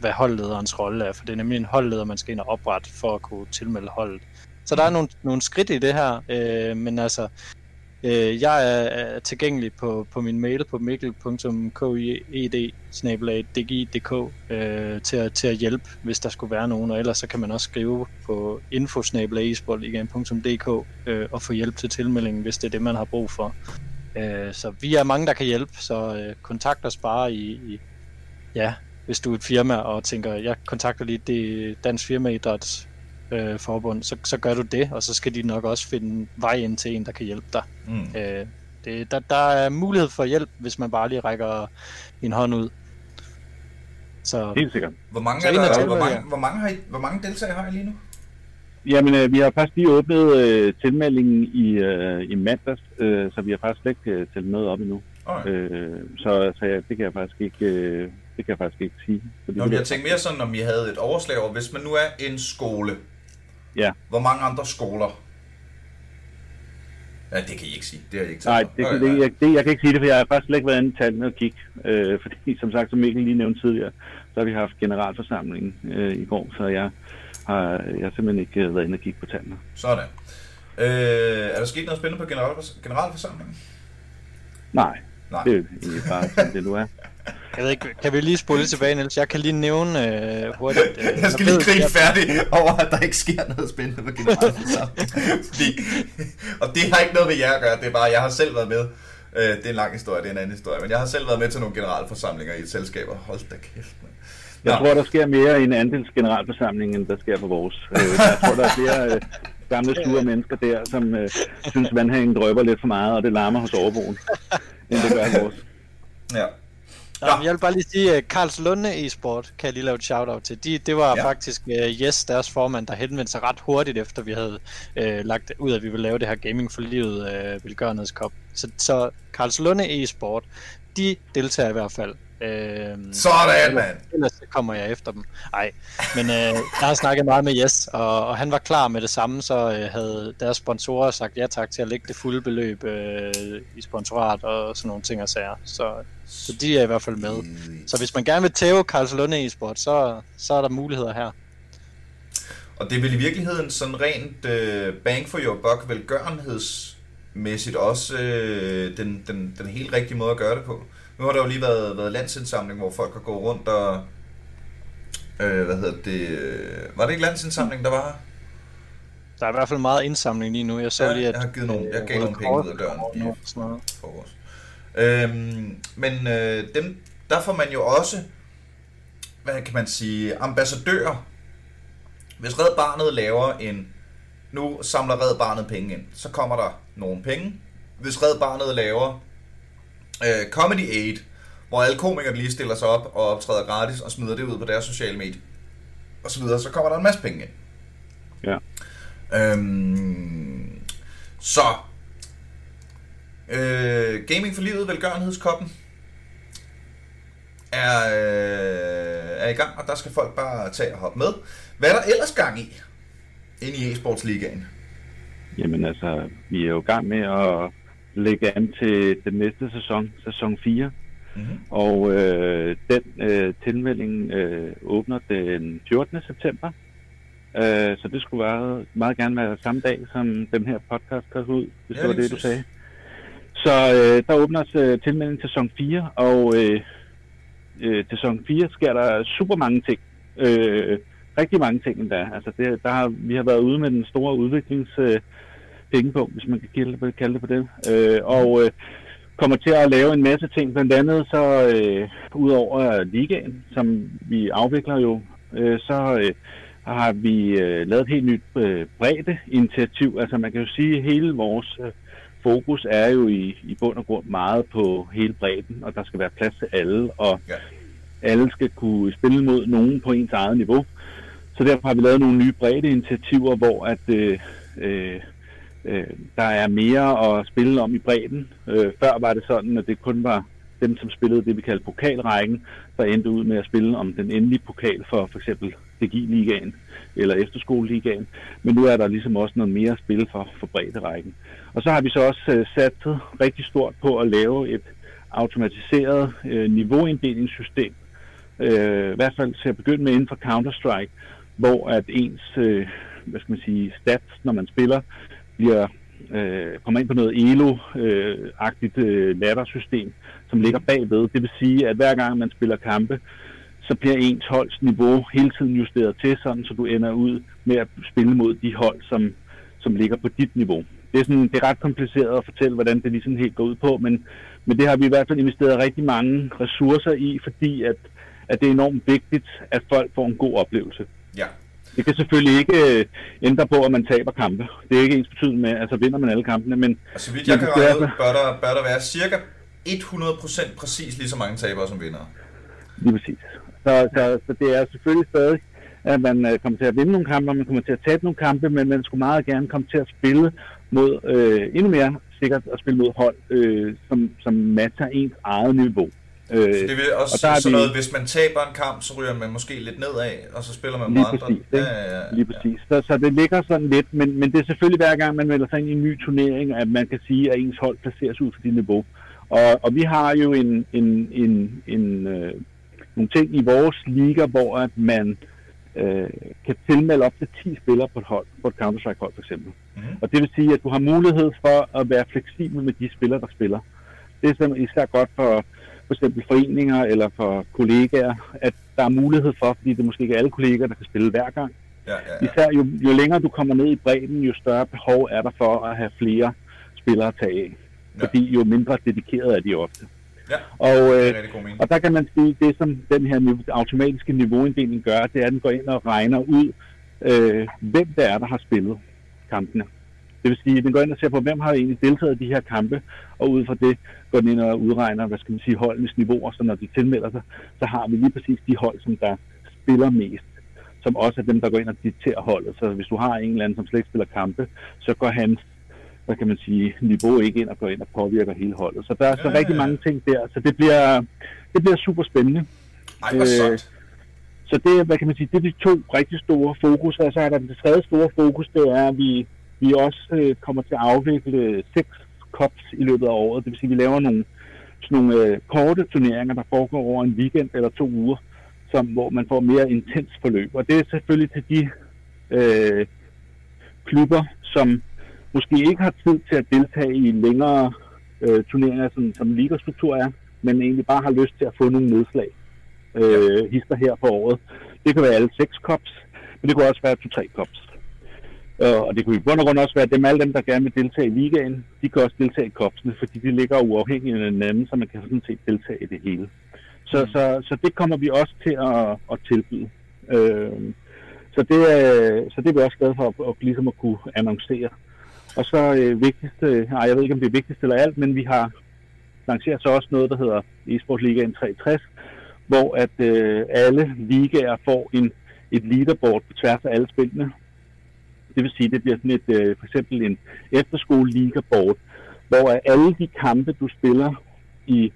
hvad holdlederens rolle er, for det er nemlig en holdleder, man skal ind og oprette for at kunne tilmelde holdet. Så der er nogle skridt i det her, men altså, jeg er tilgængelig på min mail på mikkel.kyed@dgi.dk til at hjælpe, hvis der skulle være nogen, og ellers så kan man også skrive på info@esportligaen.dk og få hjælp til tilmeldingen, hvis det er det, man har brug for. Så vi er mange, der kan hjælpe, så kontakt os bare ja, hvis du er et firma og tænker, jeg kontakter lige det Dansk Firmaidræt forbund, så gør du det, og så skal de nok også finde vej ind til en, der kan hjælpe dig. Der er mulighed for hjælp, hvis man bare lige rækker en hånd ud. Så helt sikkert. Hvor mange deltagere har I lige nu? Jamen, vi har faktisk lige åbnet tilmeldingen i mandags, så vi har faktisk ikke talt noget op endnu. Okay. Så ja, det kan jeg faktisk ikke sige. Jeg tænkte mere sådan, om I havde et overslag over, hvis man nu er en skole. Ja. Hvor mange andre skoler? Ja, det kan I ikke sige. Det har I ikke talt. Nej, jeg kan ikke sige det, for jeg har faktisk slet ikke været andet talt med at kigge. Fordi som sagt, som Mikkel lige nævnte tidligere, så har vi haft generalforsamlingen i går, så jeg har simpelthen ikke været inde og kigge på tallene. Sådan. Er der sket noget spændende på generalforsamlingen? Nej. Det er jo egentlig bare sådan, det du er. Jeg ved ikke, kan vi lige spole lidt tilbage, Niels? Jeg kan lige nævne hurtigt... jeg skal lige grine færdig over, at der ikke sker noget spændende på generalforsamlingen. Og det har ikke noget med jer at gøre, det er bare, jeg har selv været med. Det er en lang historie, det er en anden historie, men jeg har selv været med til nogle generalforsamlinger i et selskab, og hold da kæft, man. Jeg tror, der sker mere i en andels generalforsamling, end der sker på vores. Jeg tror, der er flere... gamle sure mennesker der, som synes, vandhængen drøber lidt for meget, og det larmer hos overboen, end det gør vores. Ja. Ja. Jeg vil bare lige sige, at Karlslunde Esport kan jeg lige lave et shout-out til. Det var faktisk deres formand, der henvendte sig ret hurtigt, efter vi havde lagt ud, at vi ville lave det her Gaming for livet velgørenhedskop. Så Karlslunde Esport, de deltager i hvert fald. Sådan, mand! Ellers kommer jeg efter dem. Nej, men jeg har snakket meget med Jes, og han var klar med det samme, så havde deres sponsorer sagt ja tak til at lægge det fulde beløb i sponsorat og sådan nogle ting og sager. Så de er i hvert fald med. Så hvis man gerne vil tæve Karlslunde Esport, så er der muligheder her. Og det vil i virkeligheden sådan rent bang for your buck velgørenhedsmæssigt også den helt rigtige måde at gøre det på. Nu har der jo lige været landsindsamling, hvor folk har gået rundt og var det ikke landsindsamling, der var her? Der er i hvert fald meget indsamling lige nu. Jeg så lige, at jeg har givet nogle penge ud af døren lige for os. Der får man jo også, hvad kan man sige, ambassadører. Hvis Red Barnet nu samler Red Barnet penge ind, så kommer der nogle penge. Hvis Red Barnet laver Comedy Aid, hvor alle komikere lige stiller sig op og optræder gratis og smider det ud på deres sociale medier og så videre, så kommer der en masse penge ind. Ja. Gaming for livet, velgørenhedskoppen er i gang, og der skal folk bare tage og hoppe med. Hvad er der ellers gang i inde i eSports Ligaen? Jamen altså, vi er jo i gang med at lægge an til den næste sæson 4. Mm-hmm. Og den tilmelding åbner den 14. september. Så det skulle meget gerne være samme dag, som den her podcast kom ud, hvis det var det, du sagde. Så der åbnes tilmelding til sæson 4, og til sæson 4 sker der super mange ting. Rigtig mange ting endda. Altså vi har været ude med den store udviklingspengepung, hvis man kan kalde det på det. Og kommer til at lave en masse ting, blandt andet så ud over ligaen, som vi afvikler jo, har vi lavet et helt nyt bredde initiativ. Altså man kan jo sige, at hele vores fokus er jo i bund og grund meget på hele bredden, og der skal være plads til alle, og alle skal kunne spille mod nogen på ens eget niveau. Så derfor har vi lavet nogle nye bredde initiativer, hvor at der er mere at spille om i bredden. Før var det sådan, at det kun var dem, som spillede det, vi kaldte pokalrækken, der endte ud med at spille om den endelige pokal for eksempel DGI Ligaen eller Efterskole Ligaen. Men nu er der ligesom også noget mere at spille for bredderækken. Og så har vi så også satset rigtig stort på at lave et automatiseret niveauinddelingssystem. I hvert fald til at begynde med inden for Counter-Strike, hvor at ens stats, når man spiller, kommer ind på noget elo-agtigt laddersystem, som ligger bagved. Det vil sige, at hver gang man spiller kampe, så bliver ens holds niveau hele tiden justeret til, sådan så du ender ud med at spille mod de hold, som ligger på dit niveau. Det er ret kompliceret at fortælle, hvordan det ligesom helt går ud på, men det har vi i hvert fald investeret rigtig mange ressourcer i, fordi at det er enormt vigtigt, at folk får en god oplevelse. Ja. Det kan selvfølgelig ikke ændre på, at man taber kampe. Det er ikke ens betydende med, altså vinder man alle kampene, men... Og så vidt jeg kan regne ud, bør der være cirka 100% præcis lige så mange tabere som vinder. Lige præcis. Så det er selvfølgelig stadig, at man kommer til at vinde nogle kampe, og man kommer til at tabe nogle kampe, men man skulle meget gerne komme til at spille mod endnu mere sikkert at spille mod hold, som matcher ens eget niveau. Så det vil også og sådan noget, hvis man taber en kamp, så ryger man måske lidt nedad, og så spiller man mod andre. Lige præcis. Så det ligger sådan lidt, men det er selvfølgelig hver gang, man melder sig ind i en ny turnering, at man kan sige, at ens hold placeres ud for dit niveau. Og vi har jo nogle ting i vores liga, hvor at man kan tilmelde op til 10 spillere på et hold, på et Counter-Strike-hold for eksempel. Mm-hmm. Og det vil sige, at du har mulighed for at være fleksibel med de spillere, der spiller. Det er simpelthen især godt for eksempel foreninger eller for kollegaer, at der er mulighed for, fordi det er måske ikke alle kollegaer, der kan spille hver gang. Ja. Især jo længere du kommer ned i bredden, jo større behov er der for at have flere spillere at tage af. Ja. Fordi jo mindre dedikeret er de ofte. Ja, og der kan man sige, at det som den her automatiske niveauinddeling gør, det er, at den går ind og regner ud, hvem det er, der har spillet kampene. Det vil sige, at den går ind og ser på, hvem har egentlig deltaget i de her kampe, og ud fra det går den ind og udregner, holdenes niveauer, så når de tilmelder sig, så har vi lige præcis de hold, som der spiller mest, som også er dem, der går ind og dikterer holdet. Så hvis du har en eller anden, som slet ikke spiller kampe, så går hans niveau ikke ind og går ind og påvirker hele holdet. Så der er så rigtig mange ting der, så det bliver super spændende. Ej, hvor sødt. Så det, det er de to rigtig store fokus, og så er der det tredje store fokus, det er, at vi også kommer til at afvikle 6 cups i løbet af året. Det vil sige, at vi laver nogle korte turneringer, der foregår over en weekend eller 2 uger, hvor man får mere intens forløb. Og det er selvfølgelig til de klubber, som måske ikke har tid til at deltage i længere turneringer, sådan, som ligastruktur er, men egentlig bare har lyst til at få nogle nedslag hister her på året. Det kan være alle 6 cups, men det kunne også være 2-3 cups. Og det kunne i bund og grund også være dem, alle dem, der gerne vil deltage i ligaen, de kan også deltage i cupsene, fordi de ligger uafhængigt af hinanden, så man kan sådan set deltage i det hele. Så det kommer vi også til at tilbyde. Så det er vi også glade for at ligesom at kunne annoncere. Og så jeg ved ikke, om det er vigtigst eller alt, men vi har lanceret så også noget, der hedder eSport Ligaen 63, hvor at alle ligaer får et leaderboard på tværs af alle spillene. Det vil sige, at det bliver sådan for eksempel en efterskole-liga-board, hvor alle de kampe, du spiller i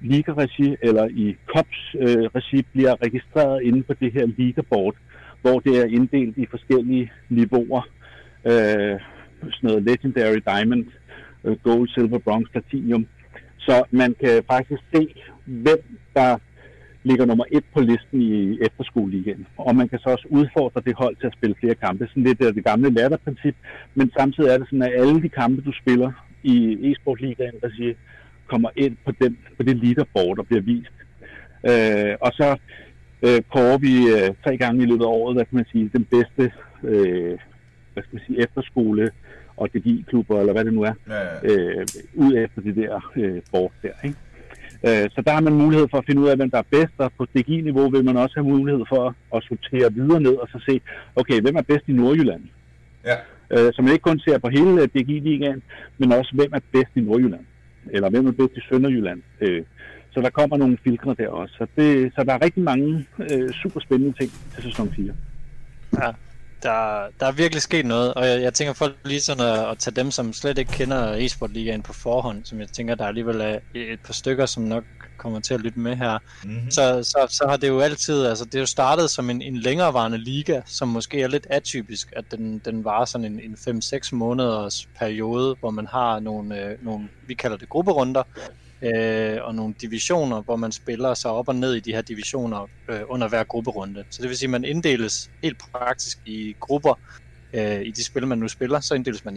liga-regi eller i cups-regi, bliver registreret inde på det her liga-board, hvor det er inddelt i forskellige niveauer. Sådan noget Legendary, Diamond, Gold, Silver, Bronze, Platinum. Så man kan faktisk se, hvem der ligger nummer 1 på listen i efterskoleligaen. Og man kan så også udfordre det hold til at spille flere kampe. Sådan lidt af det gamle ladderprincip, men samtidig er det sådan, at alle de kampe, du spiller i esportligaen, der siger, kommer ind på det leaderboard, der bliver vist. Og så prøver vi 3 gange i løbet af året, hvad kan man sige, den bedste efterskole og DGI-klubber, eller hvad det nu er, ud efter det der board der, ikke? Så der har man mulighed for at finde ud af, hvem der er bedst, og på DGI-niveau vil man også have mulighed for at sortere videre ned og så se, okay, hvem er bedst i Nordjylland? Ja. Så man ikke kun ser på hele DGI-ligaen, men også, hvem er bedst i Nordjylland? Eller hvem er bedst i Sønderjylland? Så der kommer nogle filtre der også. Så der er rigtig mange super spændende ting til sæson 4. Ja, der er virkelig sket noget, og jeg tænker folk lige sådan at tage dem, som slet ikke kender esportligaen på forhånd, som jeg tænker, der alligevel er et par stykker, som nok kommer til at lytte med her. Mm-hmm. Så har det jo altid, altså det er jo startet som en længerevarende liga, som måske er lidt atypisk, at den varer sådan en 5-6 måneders periode, hvor man har nogle vi kalder det grupperunder, og nogle divisioner, hvor man spiller sig op og ned i de her divisioner under hver grupperunde. Så det vil sige, at man inddeles helt praktisk i grupper i de spil, man nu spiller. Så inddeles man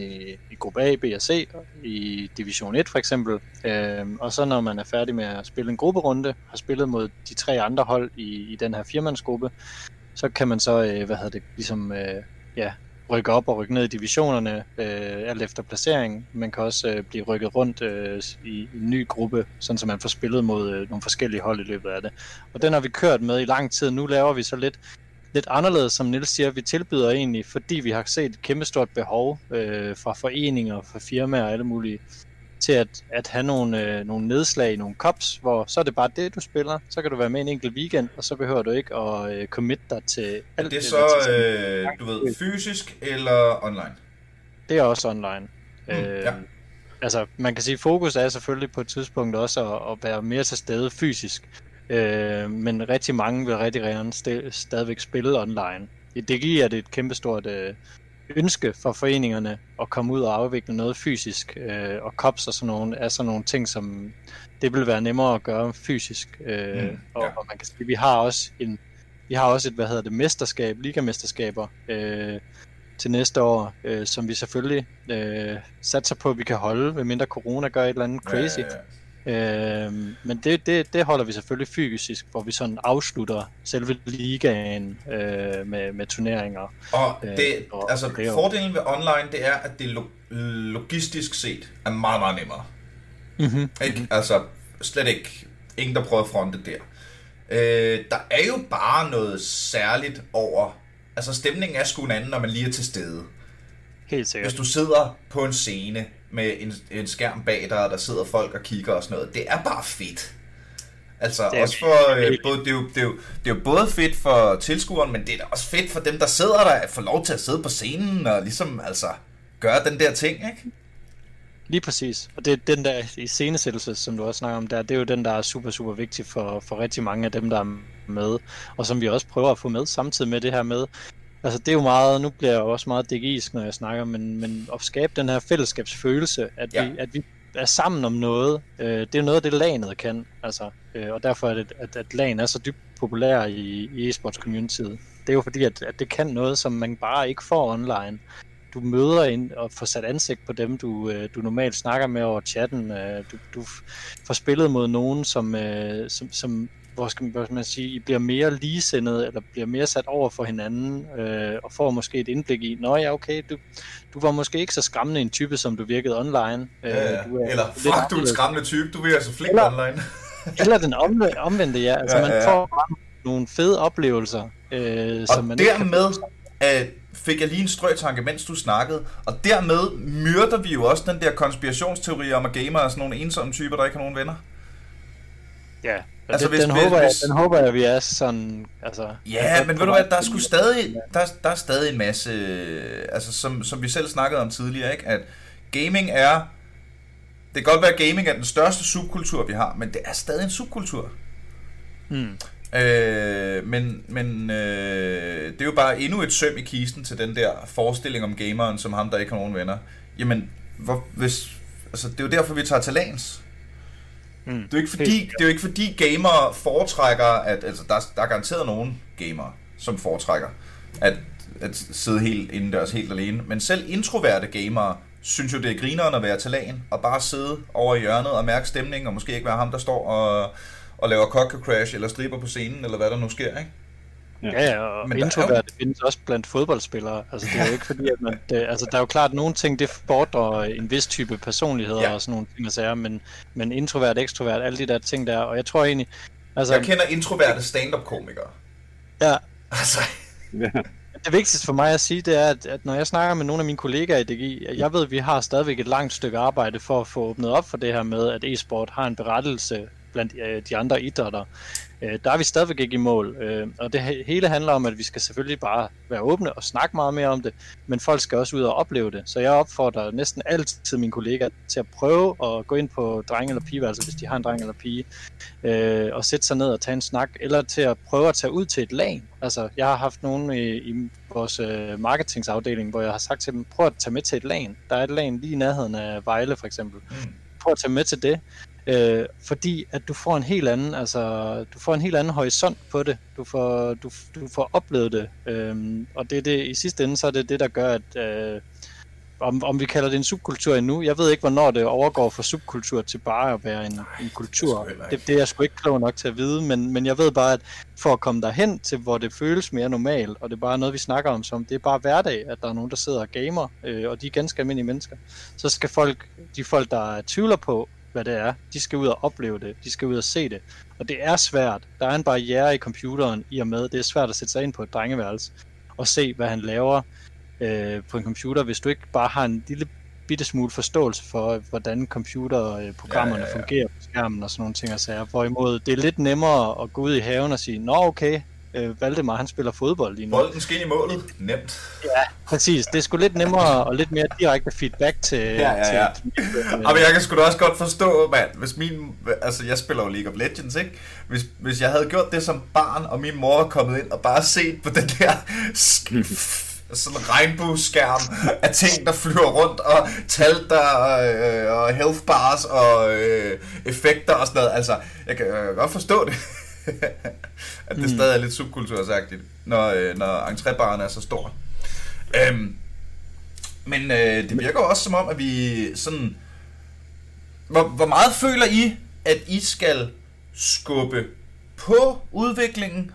i gruppe A, B og C i division 1 for eksempel. Og så når man er færdig med at spille en grupperunde, har spillet mod de 3 andre hold i den her 4-mandsgruppe, så kan man så, rykke op og rykke ned i divisionerne, alt efter placering. Man kan også blive rykket rundt i en ny gruppe, sådan så man får spillet mod nogle forskellige hold i løbet af det. Og den har vi kørt med i lang tid. Nu laver vi så lidt anderledes, som Niels siger. Vi tilbyder egentlig, fordi vi har set et kæmpestort behov fra foreninger, fra firmaer og alle mulige, til at have nogle nedslag i nogle cups, hvor så er det bare det, du spiller. Så kan du være med en enkelt weekend, og så behøver du ikke at committe dig til alt. Det er så, du ved, fysisk eller online? Det er også online. Altså, man kan sige, at fokus er selvfølgelig på et tidspunkt også at være mere til stede fysisk. Men rigtig mange vil rigtig gerne stadigvæk spille online. I DGI er det et kæmpestort ønske for foreningerne at komme ud og afvikle noget fysisk, og cups og sådan nogle ting, som det vil være nemmere at gøre fysisk. Og man kan sige, vi har også et mesterskab, ligamesterskaber til næste år, som vi selvfølgelig satser på, at vi kan holde, medmindre corona gør et eller andet crazy. Men det holder vi selvfølgelig fysisk, hvor vi sådan afslutter selve ligaen med turneringer. Og fordelen ved online, det er, at det logistisk set er meget, meget nemmere. Mm-hmm. Ikke? Altså slet ikke ingen, der prøver at fronte der. Der er jo bare noget særligt over, altså stemningen er sgu en anden, når man lige er til stede. Helt sikkert. Hvis du sidder på en scene med en skærm bag dig, der sidder folk og kigger og sådan noget. Det er bare fedt. Altså også for det er jo både fedt for tilskueren, men det er da også fedt for dem, der sidder der, at få lov til at sidde på scenen og ligesom altså gøre den der ting, ikke? Lige præcis. Og det er den der iscenesættelse, som du også snakker om der, det er jo den, der er super, super vigtig for rigtig mange af dem, der er med, og som vi også prøver at få med samtidig med det her med. Altså det er jo meget, nu bliver jeg også meget DGI'sk, når jeg snakker, men at skabe den her fællesskabsfølelse, at vi er sammen om noget, det er noget af det, LAN'et kan, altså, og derfor er det, at LAN er så dybt populær i e-sports communityet. Det er jo fordi, at det kan noget, som man bare ikke får online. Du møder en og får sat ansigt på dem, du normalt snakker med over chatten. Du får spillet mod nogen, som hvor skal man sige, I bliver mere ligesindede, eller bliver mere sat over for hinanden, og får måske et indblik i, nå ja, okay, du var måske ikke så skræmmende en type, som du virkede online. Ja. Du er, eller, fuck, du er en skræmmende type, du er altså flink eller, online. Eller den omvendte, ja. Altså, ja. Man får nogle fede oplevelser. Som man dermed fik jeg lige en strøtanke, mens du snakkede, og dermed myrder vi jo også den der konspirationsteori om, at gamere er sådan nogle ensomme typer, der ikke har nogen venner. Ja, altså, den håber jeg, vi er sådan, altså... Ja, men ved du hvad, der er stadig en masse, altså som vi selv snakkede om tidligere, ikke? At gaming er, det kan godt være, at gaming er den største subkultur, vi har, men det er stadig en subkultur. Mm. Men det er jo bare endnu et søm i kisten til den der forestilling om gameren som ham, der ikke har nogen venner. Jamen, det er jo derfor, vi tager til lands. Mm. Det er jo ikke fordi gamere foretrækker, at altså der er garanteret nogen gamere, som foretrækker at sidde helt indendørs helt alene. Men selv introverte gamere synes jo, det er grineren at være til lagen og bare sidde over i hjørnet og mærke stemningen og måske ikke være ham, der står og laver cocker crash eller striber på scenen eller hvad der nu sker, ikke? Ja, og introverte findes også blandt fodboldspillere. Altså, det er jo ikke fordi, at man... der er jo klart nogle ting, det fordrer en vis type personligheder og sådan nogle ting, sager, men introvert, ekstrovert, alle de der ting der, og jeg tror egentlig... Altså, jeg kender introverte stand-up-komikere. Ja. Altså... Det vigtigste for mig at sige, det er, at når jeg snakker med nogle af mine kollegaer i DGI, jeg ved, at vi har stadigvæk et langt stykke arbejde for at få åbnet op for det her med, at e-sport har en berettelse blandt de andre idrætter. Der er vi stadigvæk ikke i mål, og det hele handler om, at vi skal selvfølgelig bare være åbne og snakke meget mere om det, men folk skal også ud og opleve det, så jeg opfordrer næsten altid mine kollegaer til at prøve at gå ind på drenge eller pige, altså hvis de har en dreng eller pige, og sætte sig ned og tage en snak, eller til at prøve at tage ud til et lag. Altså, jeg har haft nogen i vores marketingsafdeling, hvor jeg har sagt til dem, prøv at tage med til et lag. Der er et lag lige i nærheden af Vejle for eksempel. Prøv at tage med til det. Fordi at du får en helt anden, horisont på det. Du får oplevet det, og det er det i sidste ende, så er det det der gør, at om vi kalder det en subkultur endnu, jeg ved ikke hvornår det overgår fra subkultur til bare at være en kultur. Det er jeg sgu ikke klog nok til at vide, men jeg ved bare, at for at komme derhen til, hvor det føles mere normalt, og det er bare noget, vi snakker om, som det er bare hverdag, at der er nogen, der sidder og gamer, og de er ganske almindelige mennesker. Så skal de folk, der tvivler på hvad det er, de skal ud og opleve det, de skal ud og se det, og det er svært. Der er en barriere i computeren i og med, det er svært at sætte sig ind på et drengeværelse og se, hvad han laver på en computer, hvis du ikke bare har en lille bitte smule forståelse for, hvordan computerprogrammerne fungerer på skærmen og sådan nogle ting og sager. Hvorimod, det er lidt nemmere at gå ud i haven og sige, nå okay, Valdemar, han spiller fodbold lige nu. Bolden skal ind i målet. Nemt. Ja, præcis. Det er sgu lidt nemmere og lidt mere direkte feedback til... Ja. Men jeg kan sgu da også godt forstå, mand. Hvis jeg spiller jo League of Legends, ikke? Hvis jeg havde gjort det som barn, og min mor er kommet ind og bare set på den der... sådan en regnbueskærm af ting, der flyver rundt, og tal der, og health bars, og effekter og sådan noget. Altså, jeg kan godt forstå det. At det stadig er lidt subkultursagtigt, når entrébaren er så stor. Men det virker også som om, at vi sådan... Hvor meget føler I, at I skal skubbe på udviklingen,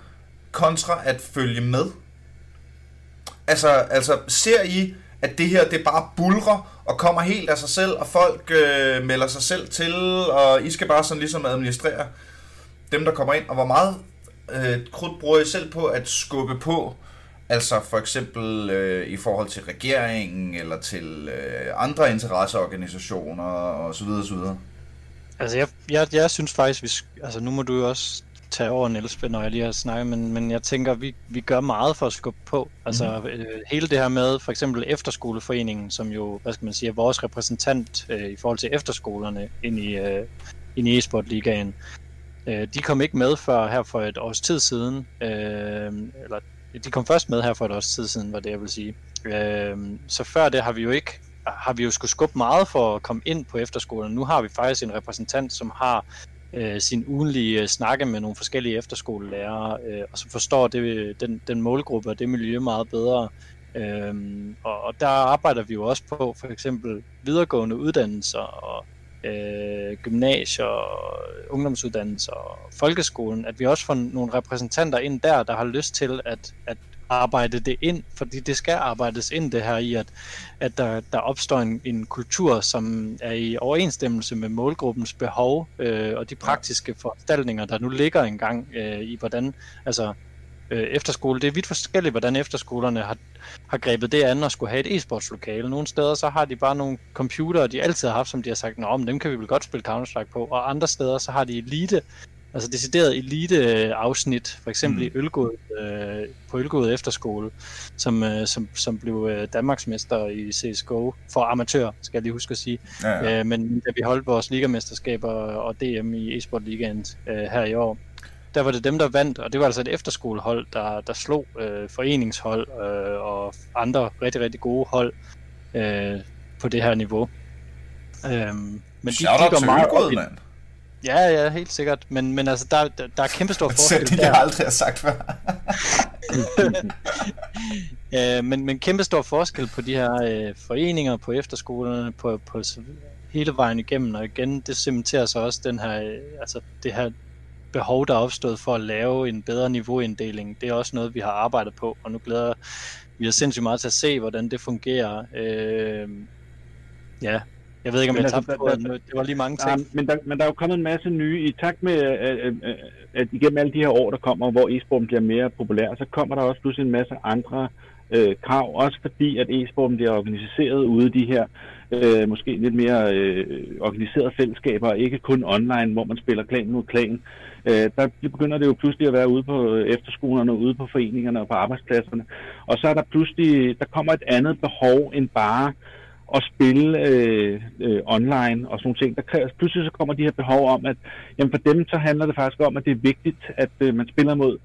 kontra at følge med? Altså ser I, at det her det bare buldrer og kommer helt af sig selv, og folk melder sig selv til, og I skal bare sådan ligesom administrere dem, der kommer ind, og hvor meget krudt bruger I selv på at skubbe på, altså for eksempel i forhold til regeringen, eller til andre interesseorganisationer, og så videre, så videre? Altså, jeg synes faktisk, nu må du jo også tage over, Niels, når jeg lige har snakket, men jeg tænker, vi gør meget for at skubbe på. Altså, hele det her med, for eksempel Efterskoleforeningen, som jo, er vores repræsentant i forhold til efterskolerne ind i Esport Ligaen. De kom ikke med før her for et års tid siden, eller de kom først med her for et års tid siden, var det jeg vil sige. Så før det har vi jo skulle skubbe meget for at komme ind på efterskolen. Nu har vi faktisk en repræsentant, som har sin ugenlige snakke med nogle forskellige efterskolelærere, og så forstår det, den målgruppe og det miljø meget bedre. Og der arbejder vi jo også på for eksempel videregående uddannelser og gymnasier, ungdomsuddannelser og folkeskolen, at vi også får nogle repræsentanter ind der har lyst til at arbejde det ind, fordi det skal arbejdes ind det her i, at der opstår en kultur, som er i overensstemmelse med målgruppens behov og de praktiske foranstaltninger, der nu ligger engang i hvordan, altså efterskole. Det er vidt forskelligt, hvordan efterskolerne har grebet det an og skulle have et e-sportslokale. Nogle steder så har de bare nogle computere, de altid har haft, som de har sagt, nå, men dem kan vi vel godt spille Counter-Strike på, og andre steder så har de elite, altså decideret elite-afsnit, for eksempel i Ølgod, på Ølgod efterskole, som blev danmarksmester i CSGO for amatør, skal jeg lige huske at sige. Ja. Men da vi holdt vores ligamesterskaber og DM i Esport Ligaen her i år, der var det dem, der vandt, og det var altså et efterskolehold, der slog foreningshold og andre rigtig, rigtig gode hold på det her niveau. Men shout de kigger meget op i... Ja, helt sikkert. Men altså, der er kæmpestor forskel. Selv det, jeg aldrig har sagt før. Men kæmpestor forskel på de her foreninger, på efterskolerne, på hele vejen igennem. Og igen, det cementerer så også den her, altså det her behov, der er opstået for at lave en bedre niveauinddeling. Det er også noget, vi har arbejdet på, og nu glæder vi os sindssygt meget til at se, hvordan det fungerer. Ja, jeg ved ikke, om jeg tabte på, det var lige mange ting. Men der er jo kommet en masse nye, i takt med, at igennem alle de her år, der kommer, hvor e-sporten bliver mere populær, så kommer der også pludselig en masse andre krav, også fordi, at e-sporten bliver organiseret ude i de her måske lidt mere organiserede fællesskaber, ikke kun online, hvor man spiller klan mod klan. Der begynder det jo pludselig at være ude på efterskolerne, ude på foreningerne og på arbejdspladserne. Og så er der pludselig, der kommer et andet behov end bare at spille online og sådan nogle ting. Pludselig så kommer de her behov om, at jamen for dem så handler det faktisk om, at det er vigtigt, at man spiller mod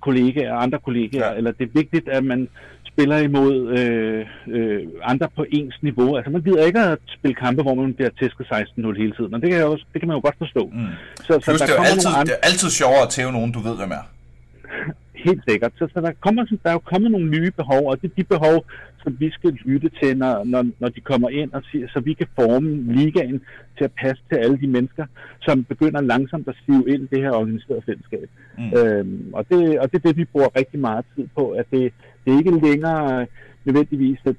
kollegaer og andre kollegaer, ja. Eller det er vigtigt, at man spiller imod andre på ens niveau. Altså man gider ikke at spille kampe, hvor man bliver tæsket 16-0 hele tiden, men det kan man jo godt forstå. Mm. Så der er altid, det er altid sjovere at tæve nogen, du ved, hvem er. Helt sikkert. Så der er jo kommet nogle nye behov, og det er de behov, som vi skal lytte til, når de kommer ind, og siger, så vi kan forme ligaen til at passe til alle de mennesker, som begynder langsomt at sive ind i det her organiserede fællesskab. Mm. Og det er det, vi bruger rigtig meget tid på, at det er ikke længere nødvendigvis, at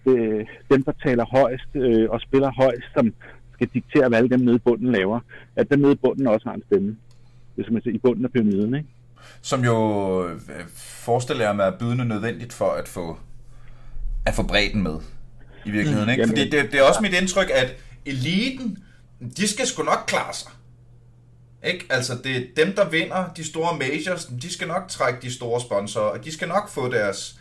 dem, der taler højst og spiller højst, som skal diktere, hvad alle dem nede i bunden laver, at dem nede i bunden også har en stemme. Det er som man siger, i bunden af pyramiden, ikke? Som jo forestiller jeg mig at bydende nødvendigt for at få bredden med i virkeligheden, ikke? Fordi det er også mit indtryk, at eliten, de skal sgu nok klare sig, ikke? Altså det er dem, der vinder de store majors, de skal nok trække de store sponsorer, og de skal nok få deres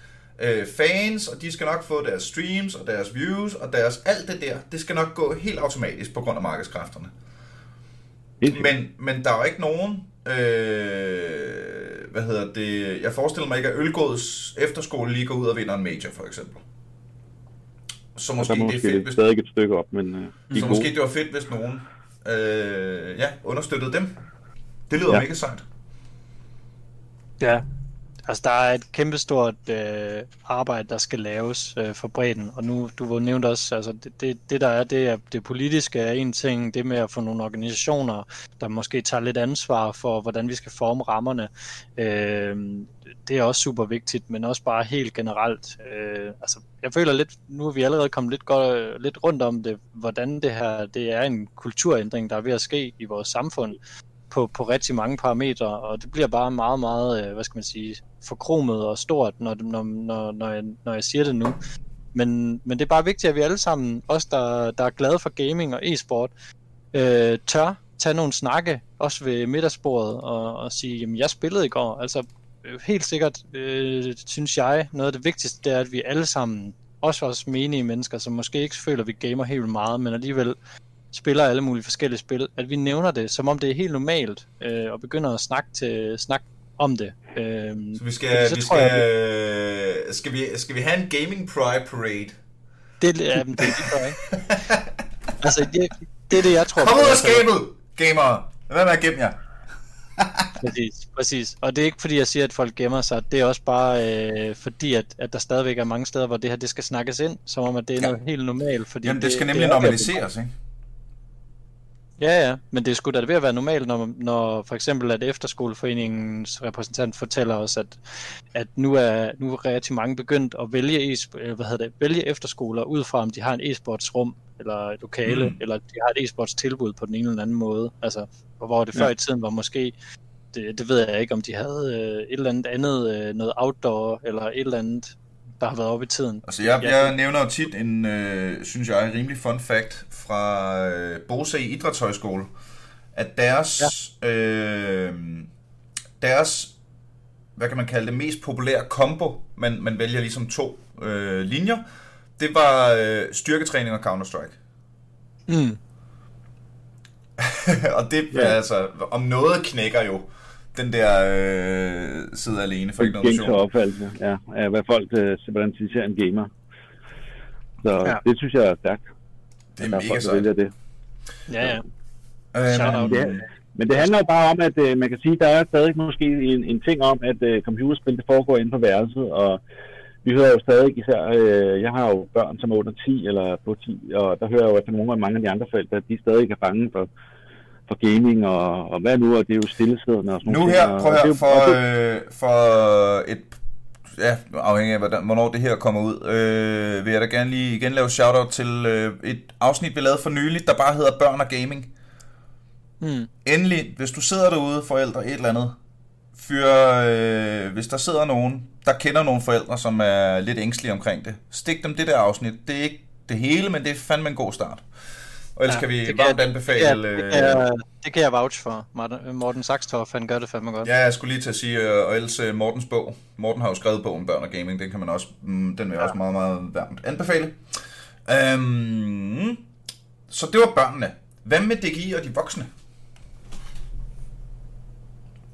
fans, og de skal nok få deres streams og deres views og deres alt det der. Det skal nok gå helt automatisk på grund af markedskræfterne. Men der er jo ikke nogen jeg forestiller mig ikke, at Ølgårds efterskole lige går ud og vinder en major, for eksempel. Så måske det er fedt, hvis... stadig et stykke op, men... så måske det var fedt, hvis nogen understøttede dem. Det lyder mega sejt. Ja, altså der er et kæmpestort arbejde, der skal laves for bredden, og nu, du nævnte også, altså det der er, det er det politiske er en ting, det med at få nogle organisationer, der måske tager lidt ansvar for, hvordan vi skal forme rammerne, det er også super vigtigt, men også bare helt generelt, altså jeg føler lidt, nu er vi allerede kommet lidt rundt om det, hvordan det her, det er en kulturændring, der er ved at ske i vores samfund, på rigtig mange parametre, og det bliver bare meget, meget, hvad skal man sige, forkromet og stort, når jeg siger det nu. Men det er bare vigtigt, at vi alle sammen, os der er glade for gaming og e-sport, tør tage nogle snakke, også ved middagsbordet, og sige, jamen jeg spillede i går. Altså helt sikkert, synes jeg, noget af det vigtigste, det er, at vi alle sammen, også os menige mennesker, som måske ikke føler, at vi gamer helt meget, men alligevel spiller alle mulige forskellige spil, at vi nævner det, som om det er helt normalt, og begynder at snakke om det. Så vi skal, skal vi have en gaming pride parade? Det er det, jeg tror. Kom ud af skabet, gamere! Hvad med at gemme jer? Præcis. Og det er ikke fordi jeg siger, at folk gemmer sig. Det er også bare fordi, at der stadigvæk er mange steder, hvor det her det skal snakkes ind, som om at det er noget helt normalt. Fordi jamen det skal nemlig normaliseres, ikke? Ja, men det er sgu da ved at være normalt, når for eksempel at Efterskoleforeningens repræsentant fortæller os, at nu er rigtig mange begyndt at vælge efterskoler ud fra, om de har en e-sportsrum eller et lokale, eller de har et e-sportstilbud på den ene eller anden måde. Altså, hvor det før i tiden var måske, det ved jeg ikke, om de havde et eller andet noget outdoor eller et eller andet, der har været oppe i tiden. Altså jeg nævner jo tit en, synes jeg, rimelig fun fact fra Bosei Idrætshøjskole, at deres, hvad kan man kalde det, mest populære kombo, man vælger ligesom to linjer, det var styrketræning og Counter-Strike. Mm. Og det er altså, om noget knækker jo den der sidder alene for ignoration. Gængse opfattelse, ja. Af hvad folk ser en gamer. Så det synes jeg er stærkt. Det er mega sejt. Det. Ja. Men det handler bare om, at man kan sige, der er stadig måske en ting om, at computerspil det foregår inde på værelset, og vi hører jo stadig især, jeg har jo børn som er under 10 eller på 10, og der hører jeg jo, at mange af de andre forældre, at de stadig er bange for gaming og hvad nu, og det er jo stillesiddende og sådan noget. Nu her, prøv her, afhængig af hvornår det her kommer ud, vil jeg da gerne lige igen lave shoutout til et afsnit, vi lavede for nylig, der bare hedder Børn og Gaming. Endelig, hvis du sidder derude, forældre, et eller andet, hvis der sidder nogen, der kender nogle forældre, som er lidt ængstelige omkring det, stik dem det der afsnit. Det er ikke det hele, men det er fandme en god start. Og ellers kan vi varmt anbefale... Det kan jeg vouch for. Morten Saks Torp, han gør det fandme godt. Ja, jeg skulle lige til at sige, og ellers Mortens bog. Morten har jo skrevet bogen Børn og Gaming, den kan man også, den vil jeg også meget, meget varmt anbefale. Så det var børnene. Hvad med DGI og de voksne?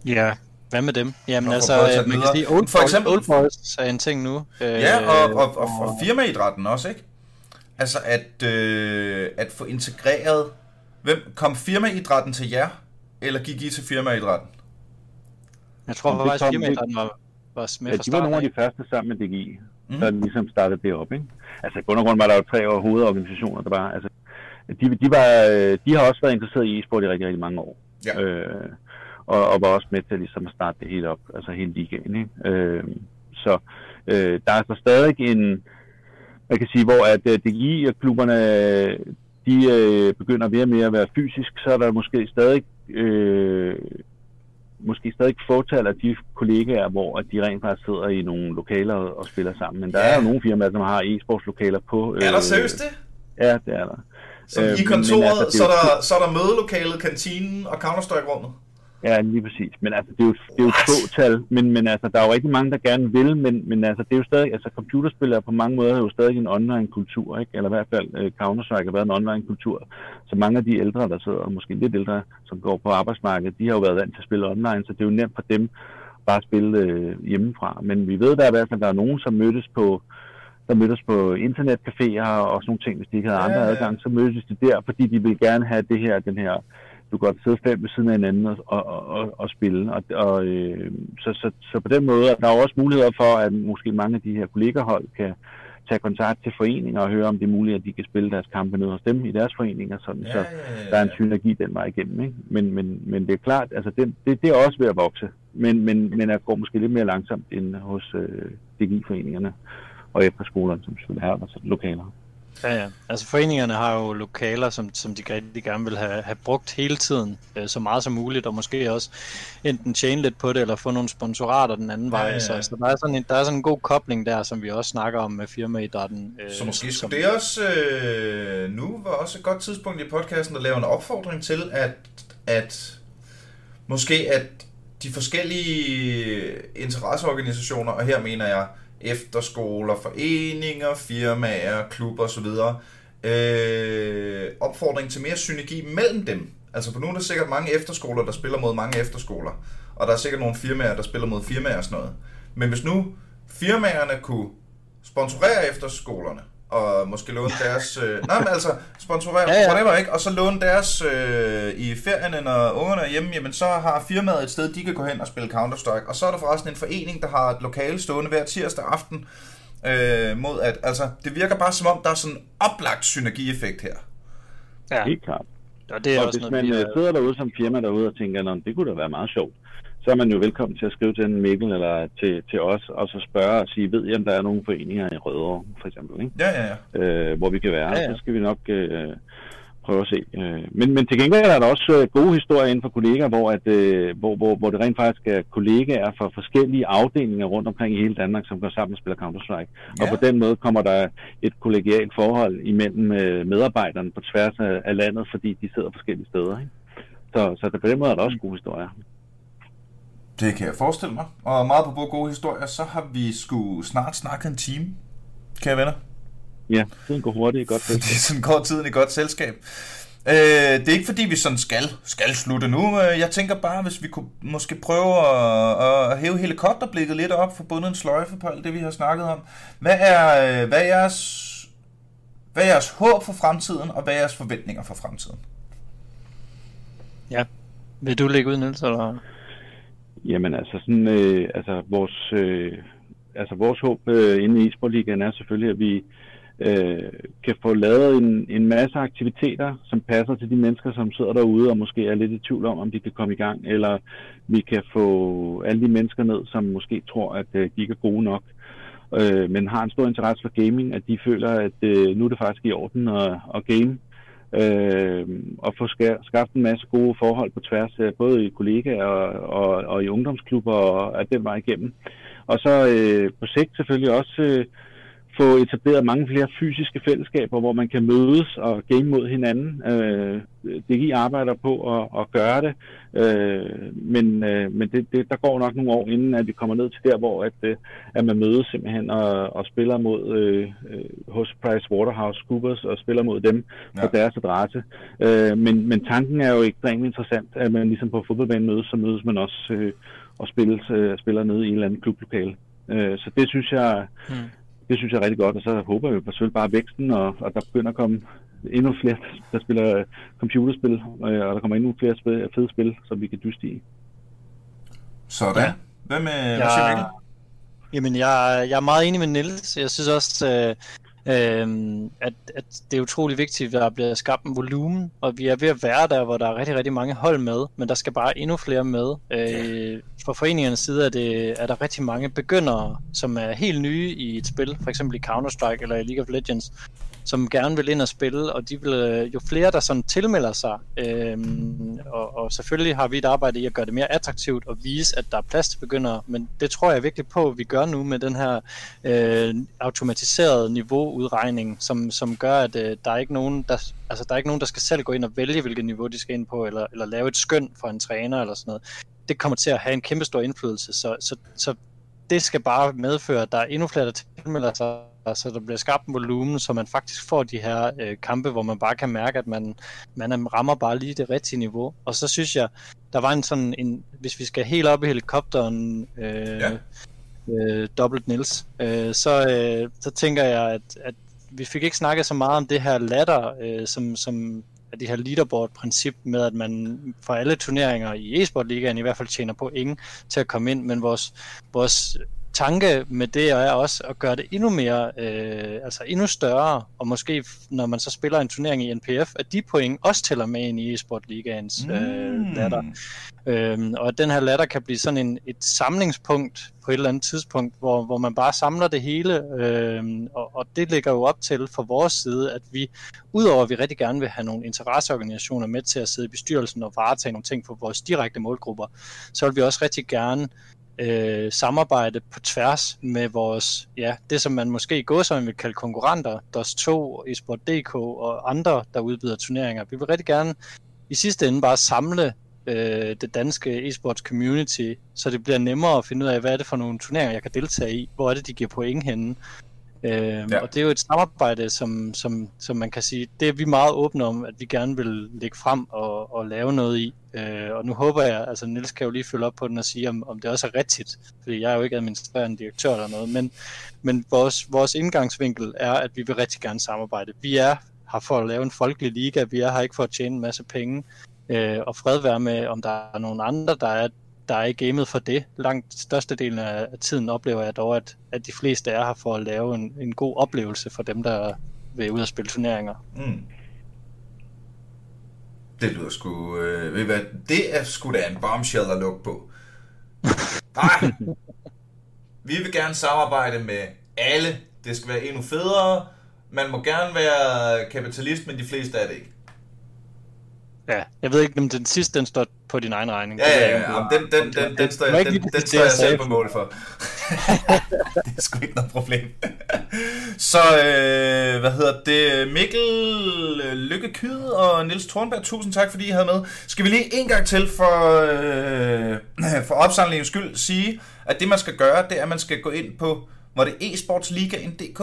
Ja, hvad med dem? Jamen altså, man kan sige, Old Boys er en ting nu. Ja, og firmaidrætten også, ikke? Altså at få integreret... Kom firmaidrætten til jer, eller gik I til firmaidrætten? Jeg tror faktisk, firmaidrætten var med fra starten. De var nogle af de første sammen med DGI, der ligesom startede det op, ikke? Altså i bund og grund var der jo tre hovedorganisationer, der var... Altså, de har også været interesseret i e-sport i rigtig, rigtig mange år. Ja. Og var også med til ligesom at starte det hele op, altså hele ligaen, ikke? Så der er så stadig en... Jeg kan sige, hvor at DGI-klubberne de begynder mere og mere at være fysisk, så er der måske stadig fåtal af de kollegaer, hvor at de rent faktisk sidder i nogle lokaler og spiller sammen. Men der er jo nogle firmaer, som har e-sportslokaler på. Er der seriøst det? Ja, det er der. Så i kontoret, altså, så er der mødelokalet, kantinen og Counter-Strike-rummet? Ja, lige præcis. Men altså, det er jo tåtal, men altså, der er jo rigtig mange, der gerne vil, men altså, det er jo stadig, altså, computerspillere på mange måder er jo stadig en online-kultur, ikke? Eller i hvert fald Counter-Strike har været en online-kultur. Så mange af de ældre, der sidder, og måske lidt ældre, som går på arbejdsmarkedet, de har jo været vant til at spille online, så det er jo nemt for dem bare at spille hjemmefra. Men vi ved der i hvert fald, at der er nogen, som mødtes på internetcaféer og sådan nogle ting, hvis de ikke havde andre adgang, så mødtes de der, fordi de vil gerne have det her, den her... Du kan godt sidde fem ved siden af hinanden og spille. Så på den måde, der er også muligheder for, at måske mange af de her kollegahold kan tage kontakt til foreninger og høre, om det er muligt, at de kan spille deres kampe ned hos dem i deres foreninger. Sådan, ja. Så der er en synergi den vej igennem. Ikke? Men det er klart, altså det er også ved at vokse. Men jeg går måske lidt mere langsomt end hos DGI-foreningerne og efterskolerne, som selvfølgelig har altså lokaler. Ja. Altså foreningerne har jo lokaler, som de rigtig gerne vil have brugt hele tiden, så meget som muligt, og måske også enten tjene lidt på det, eller få nogle sponsorater den anden vej. Så der er sådan en god kobling der, som vi også snakker om med firmaidrætten. Så måske skulle det også, nu var også et godt tidspunkt i podcasten at lave en opfordring til, at måske at de forskellige interesseorganisationer, og her mener jeg, efterskoler, foreninger, firmaer, klubber osv. Opfordring til mere synergi mellem dem. Altså for nu er der sikkert mange efterskoler, der spiller mod mange efterskoler. Og der er sikkert nogle firmaer, der spiller mod firmaer og sådan noget. Men hvis nu firmaerne kunne sponsorere efterskolerne, og måske låne deres... nej, men altså, sponsorere, whatever, ikke? Og så låne deres i ferien, når ungerne er hjemme, jamen så har firmaet et sted, de kan gå hen og spille Counter-Strike. Og så er der forresten en forening, der har et lokale stående hver tirsdag aften, mod at, altså, det virker bare som om, der er sådan en oplagt synergieffekt her. Ja, helt klart. Og, det er og også hvis noget, man sidder derude som firma derude og tænker, nå, det kunne da være meget sjovt, så er man jo velkommen til at skrive til en Mikkel eller til os, og så spørge og sige, ved I, om der er nogle foreninger i Rødovre, for eksempel, ikke? Ja. Hvor vi kan være, så skal vi nok prøve at se. Men til gengæld er der også gode historier inden for kollegaer, hvor det rent faktisk er kollegaer fra forskellige afdelinger rundt omkring i hele Danmark, som går sammen og spiller Counter-Strike. Ja. Og på den måde kommer der et kollegialt forhold imellem medarbejderne på tværs af landet, fordi de sidder forskellige steder, ikke? Så der på den måde er der også gode historier. Det kan jeg forestille mig. Og meget på gode historier, så har vi sgu snart snakket en time, kære venner. Ja, tiden går hurtigt i godt selskab. Det er sådan går tiden i godt selskab. Det er ikke fordi, vi sådan skal slutte nu. Jeg tænker bare, hvis vi kunne måske prøve at hæve helikopterblikket lidt op for bundet en sløjfe på alt det, vi har snakket om. Hvad er jeres håb for fremtiden, og hvad er jeres forventninger for fremtiden? Ja, vil du lægge ud, Niels, eller... Jamen altså sådan, vores håb inde i Esport Ligaen er selvfølgelig, at vi kan få lavet en masse aktiviteter, som passer til de mennesker, som sidder derude og måske er lidt i tvivl om de kan komme i gang, eller vi kan få alle de mennesker ned, som måske tror, at de ikke er gode nok, men har en stor interesse for gaming, at de føler, at nu er det faktisk i orden at game. Og få skabt en masse gode forhold på tværs, både i kollegaer og i ungdomsklubber, og at den vej igennem. Og så på sigt selvfølgelig også få etableret mange flere fysiske fællesskaber, hvor man kan mødes og game mod hinanden. DGI arbejder på at gøre det, men det, der går nok nogle år, inden at vi kommer ned til der, hvor at man mødes simpelthen og spiller mod hos PricewaterhouseCoopers og spiller mod dem på deres adresse. Men tanken er jo ekstremt interessant, at man ligesom på fodboldbanen mødes, så mødes man også og spiller nede i en eller anden klublokale. Så det synes jeg... Det synes jeg er rigtig godt, og så håber vi selvfølgelig bare væksten, og der begynder at komme endnu flere, der spiller computerspil, og der kommer endnu flere fede spil, som vi kan dyste i. Sådan. Ja. Hvad med Mikkel? Jamen, jeg er meget enig med Niels. Jeg synes også, at det er utrolig vigtigt, at der bliver skabt en volumen, og vi er ved at være der, hvor der er rigtig, rigtig mange hold med, men der skal bare endnu flere med. Fra foreningernes side er der rigtig mange begyndere, som er helt nye i et spil, for eksempel i Counter-Strike eller i League of Legends, som gerne vil ind og spille, og jo flere der sådan tilmelder sig, og selvfølgelig har vi et arbejde i at gøre det mere attraktivt og vise, at der er plads til begyndere, men det tror jeg virkelig på, at vi gør nu med den her automatiserede niveauudregning, som gør, at der er ikke nogen, der skal selv gå ind og vælge, hvilket niveau de skal ind på, eller lave et skøn for en træner eller sådan noget. Det kommer til at have en kæmpe stor indflydelse, så det skal bare medføre, at der er endnu flere, der tilmelder sig, så der bliver skabt en volumen, så man faktisk får de her kampe, hvor man bare kan mærke, at man rammer bare lige det rigtige niveau. Og så synes jeg, der var en hvis vi skal helt op i helikopteren, dobbelt Niels, så tænker jeg, at vi fik ikke snakket så meget om det her ladder, som af det her leaderboard-princip med, at man for alle turneringer i Esport Ligaen i hvert fald tjener point til at komme ind, men vores tanke med det er også at gøre det endnu mere, endnu større, og måske når man så spiller en turnering i NPF, at de point også tæller med ind i Esport Ligaens ladder. Og at den her ladder kan blive sådan et samlingspunkt på et eller andet tidspunkt, hvor man bare samler det hele, og det ligger jo op til fra vores side, at vi, udover at vi rigtig gerne vil have nogle interesseorganisationer med til at sidde i bestyrelsen og varetage nogle ting for vores direkte målgrupper, så vil vi også rigtig gerne samarbejde på tværs med vores, det som man måske i gåseøjne vil kalde konkurrenter, DOS2, esportdk og andre, der udbyder turneringer. Vi vil rigtig gerne i sidste ende bare samle det danske esports community, så det bliver nemmere at finde ud af, hvad er det for nogle turneringer, jeg kan deltage i, hvor er det, de giver point henne, Og det er jo et samarbejde, som man kan sige, det er vi meget åbne om, at vi gerne vil lægge frem og lave noget i. Og nu håber jeg, altså Niels kan jo lige følge op på den og sige, om det også er rigtigt, fordi jeg er jo ikke administrerende direktør eller noget, men vores indgangsvinkel er, at vi vil rigtig gerne samarbejde. Vi er her for at lave en folkelig liga, vi er her ikke for at tjene en masse penge, og fred være med, om der er nogen andre, der er i gamet for det. Langt størstedelen af tiden oplever jeg dog, at de fleste er her for at lave en god oplevelse for dem, der vil ud og spille turneringer. Mm. Det lyder sgu... det er sgu da en bombshell at lukke på. Nej! Vi vil gerne samarbejde med alle. Det skal være endnu federe. Man må gerne være kapitalist, men de fleste er det ikke. Ja, jeg ved ikke, om den sidste, den står på din egen regning. Ja. Den står jeg selv på mål for. Det er sgu ikke noget problem. Så, Mikkel Lykke Kyed og Niels Thornberg, tusind tak, fordi I havde med. Skal vi lige en gang til for opsamlingens skyld sige, at det man skal gøre, det er, at man skal gå ind på, var det esportligaen.dk?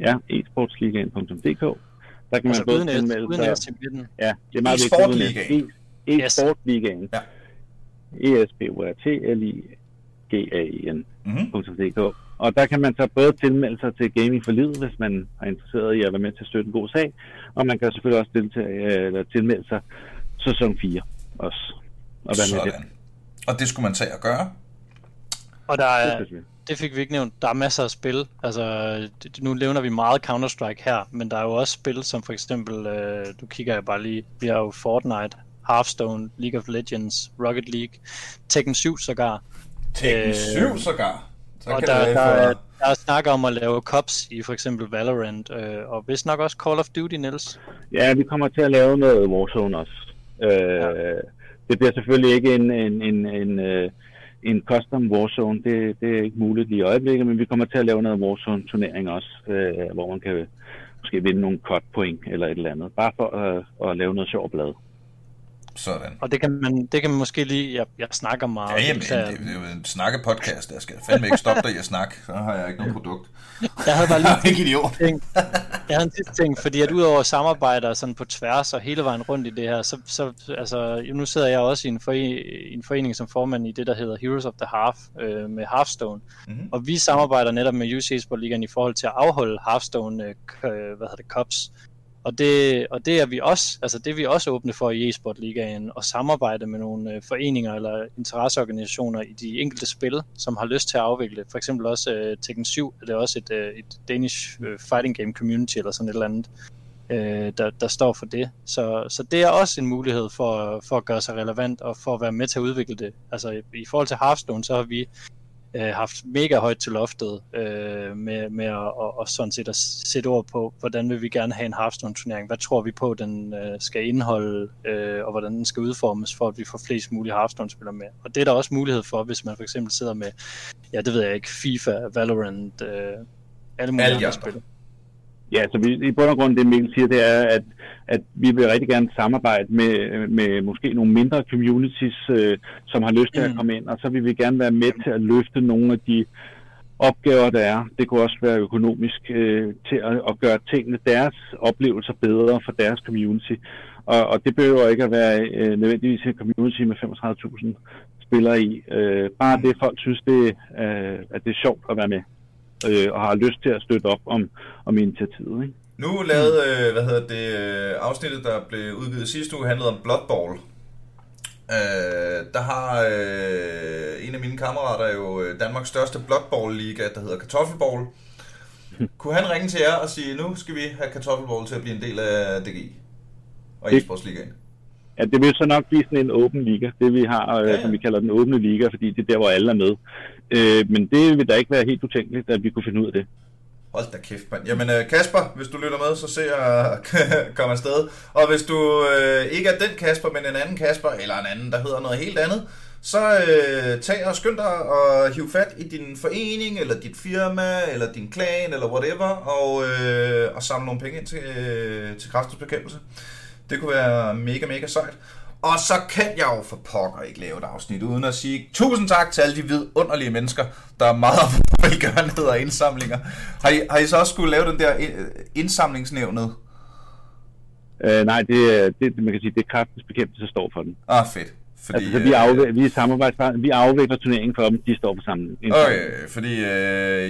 Ja, esportligaen.dk. Der kan man både tilmelde sig. Ja, det er meget vigtigt. Esport Ligaen. Ja. esportligaen.dk. Og der kan man så både tilmelde sig til Gaming for livet, hvis man er interesseret i at være med til at støtte en god sag, og man kan selvfølgelig også tilmelde sig sæson 4 også. Og hvad med det? Og det skulle man tage at gøre. Og der er... Det fik vi ikke nævnt. Der er masser af spil. Altså, nu nævner vi meget Counter-Strike her, men der er jo også spil, som for eksempel, du kigger jeg bare lige, vi har jo Fortnite, Hearthstone, League of Legends, Rocket League, Tekken 7 sågar. Tekken 7 sågar? Så og der er snak om at lave cups i for eksempel Valorant, og vist nok også Call of Duty, Niels. Ja, vi kommer til at lave noget Warzone også. Det bliver selvfølgelig ikke en custom Warzone, det er ikke muligt lige i øjeblikket, men vi kommer til at lave noget Warzone-turnering også, hvor man kan måske vinde nogle cut-point eller et eller andet, bare for at lave noget sjovt blad. Sådan. Og det kan man måske lige... Jeg snakker meget. Ja, jamen, det er jo en snakkepodcast, jeg skal fandme ikke stoppe dig i at snakke, så har jeg ikke noget produkt. Jeg havde bare lige en sidste ting, fordi at udover samarbejder sådan på tværs og hele vejen rundt i det her, så altså, nu sidder jeg også i en forening som formand i det, der hedder Heroes of the Half med Hearthstone, og vi samarbejder netop med UC Esport Ligaen i forhold til at afholde Hearthstone cups. Og det er vi også, altså det er vi også åbne for i Esport Ligaen, at samarbejde med nogle foreninger eller interesseorganisationer i de enkelte spil, som har lyst til at afvikle. For eksempel også Tekken 7, eller også et Danish Fighting Game Community eller sådan et eller andet, der står for det. Så det er også en mulighed for at gøre sig relevant og for at være med til at udvikle det. Altså i forhold til Hearthstone, så har vi haft mega højt til loftet med at sådan set at sætte ord på, hvordan vil vi gerne have en Hearthstone-turnering, hvad tror vi på, den skal indeholde, og hvordan den skal udformes, for at vi får flest mulige Hearthstone-spillere med. Og det er der også mulighed for, hvis man for eksempel sidder med, ja det ved jeg ikke, FIFA, Valorant, alle mulige andre spil. Ja, så vi, i bund og grund det Mikkel siger, det er, at vi vil rigtig gerne samarbejde med måske nogle mindre communities, som har lyst til at komme ind, og så vil vi gerne være med til at løfte nogle af de opgaver, der er. Det kunne også være økonomisk til at gøre tingene, deres oplevelser bedre for deres community. Og det behøver ikke at være nødvendigvis en community med 35.000 spillere i. Bare det, folk synes, at det er sjovt at være med og har lyst til at støtte op om initiativet, ikke? Nu lavede, afsnittet, der blev udgivet sidste uge, handlede om Blood Bowl. Der har en af mine kammerater jo Danmarks største Blood Bowl liga, der hedder Kartoffelbowl. Kunne han ringe til jer og sige, nu skal vi have Kartoffelbowl til at blive en del af DGI og Esports Ligaen? Ja, det vil så nok blive sådan en åben liga, det vi har, som vi kalder den åbne liga, fordi det er der, hvor alle er med. Men det vil da ikke være helt utænkeligt, at vi kunne finde ud af det. Hold da kæft, mand. Jamen Kasper, hvis du lytter med, så se at komme afsted. Og hvis du ikke er den Kasper, men en anden Kasper, eller en anden, der hedder noget helt andet, så tag og skynd dig og hiv fat i din forening, eller dit firma, eller din klan, eller whatever, og samle nogle penge ind til Kræftens Bekæmpelse. Det kunne være mega, mega sejt. Og så kan jeg jo for pokker ikke lave et afsnit, uden at sige tusind tak til alle de vidunderlige mennesker, der er meget på velgørenhed og indsamlinger. Har I så også skulle lave den der indsamlingsnævnet? Nej, det man kan sige, det er Kræftens Bekæmpelse, der står for den. Ah, fedt. Fordi, altså, vi er samarbejdspartner, vi afvikler turneringen for dem, de står på sammen. Okay, fordi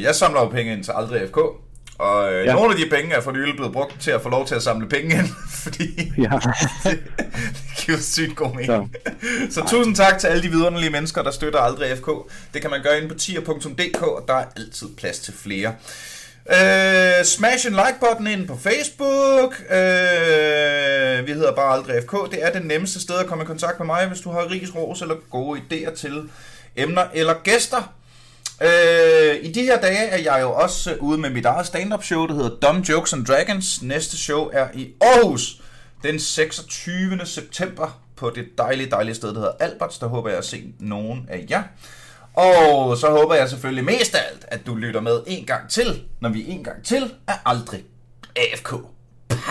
jeg samler jo penge ind til Aldrig AFK. Og ja. Nogle af de penge er for nylig blevet brugt til at få lov til at samle penge ind, fordi ja. det giver sygt god mening. Så tusind tak til alle de vidunderlige mennesker, der støtter Aldrig AFK. Det kan man gøre inde på tier.dk, og der er altid plads til flere. Smash en like-button ind på Facebook. Vi hedder bare Aldrig AFK. Det er det nemmeste sted at komme i kontakt med mig, hvis du har ris, ros eller gode idéer til emner eller gæster. I de her dage er jeg jo også ude med mit eget stand-up show, der hedder Dumb Jokes and Dragons. Næste show er i Aarhus den 26. september på det dejlige sted, der hedder Alberts. Der håber jeg at se nogen af jer. Og så håber jeg selvfølgelig mest af alt, at du lytter med en gang til, når vi en gang til er Aldrig AFK. Pow!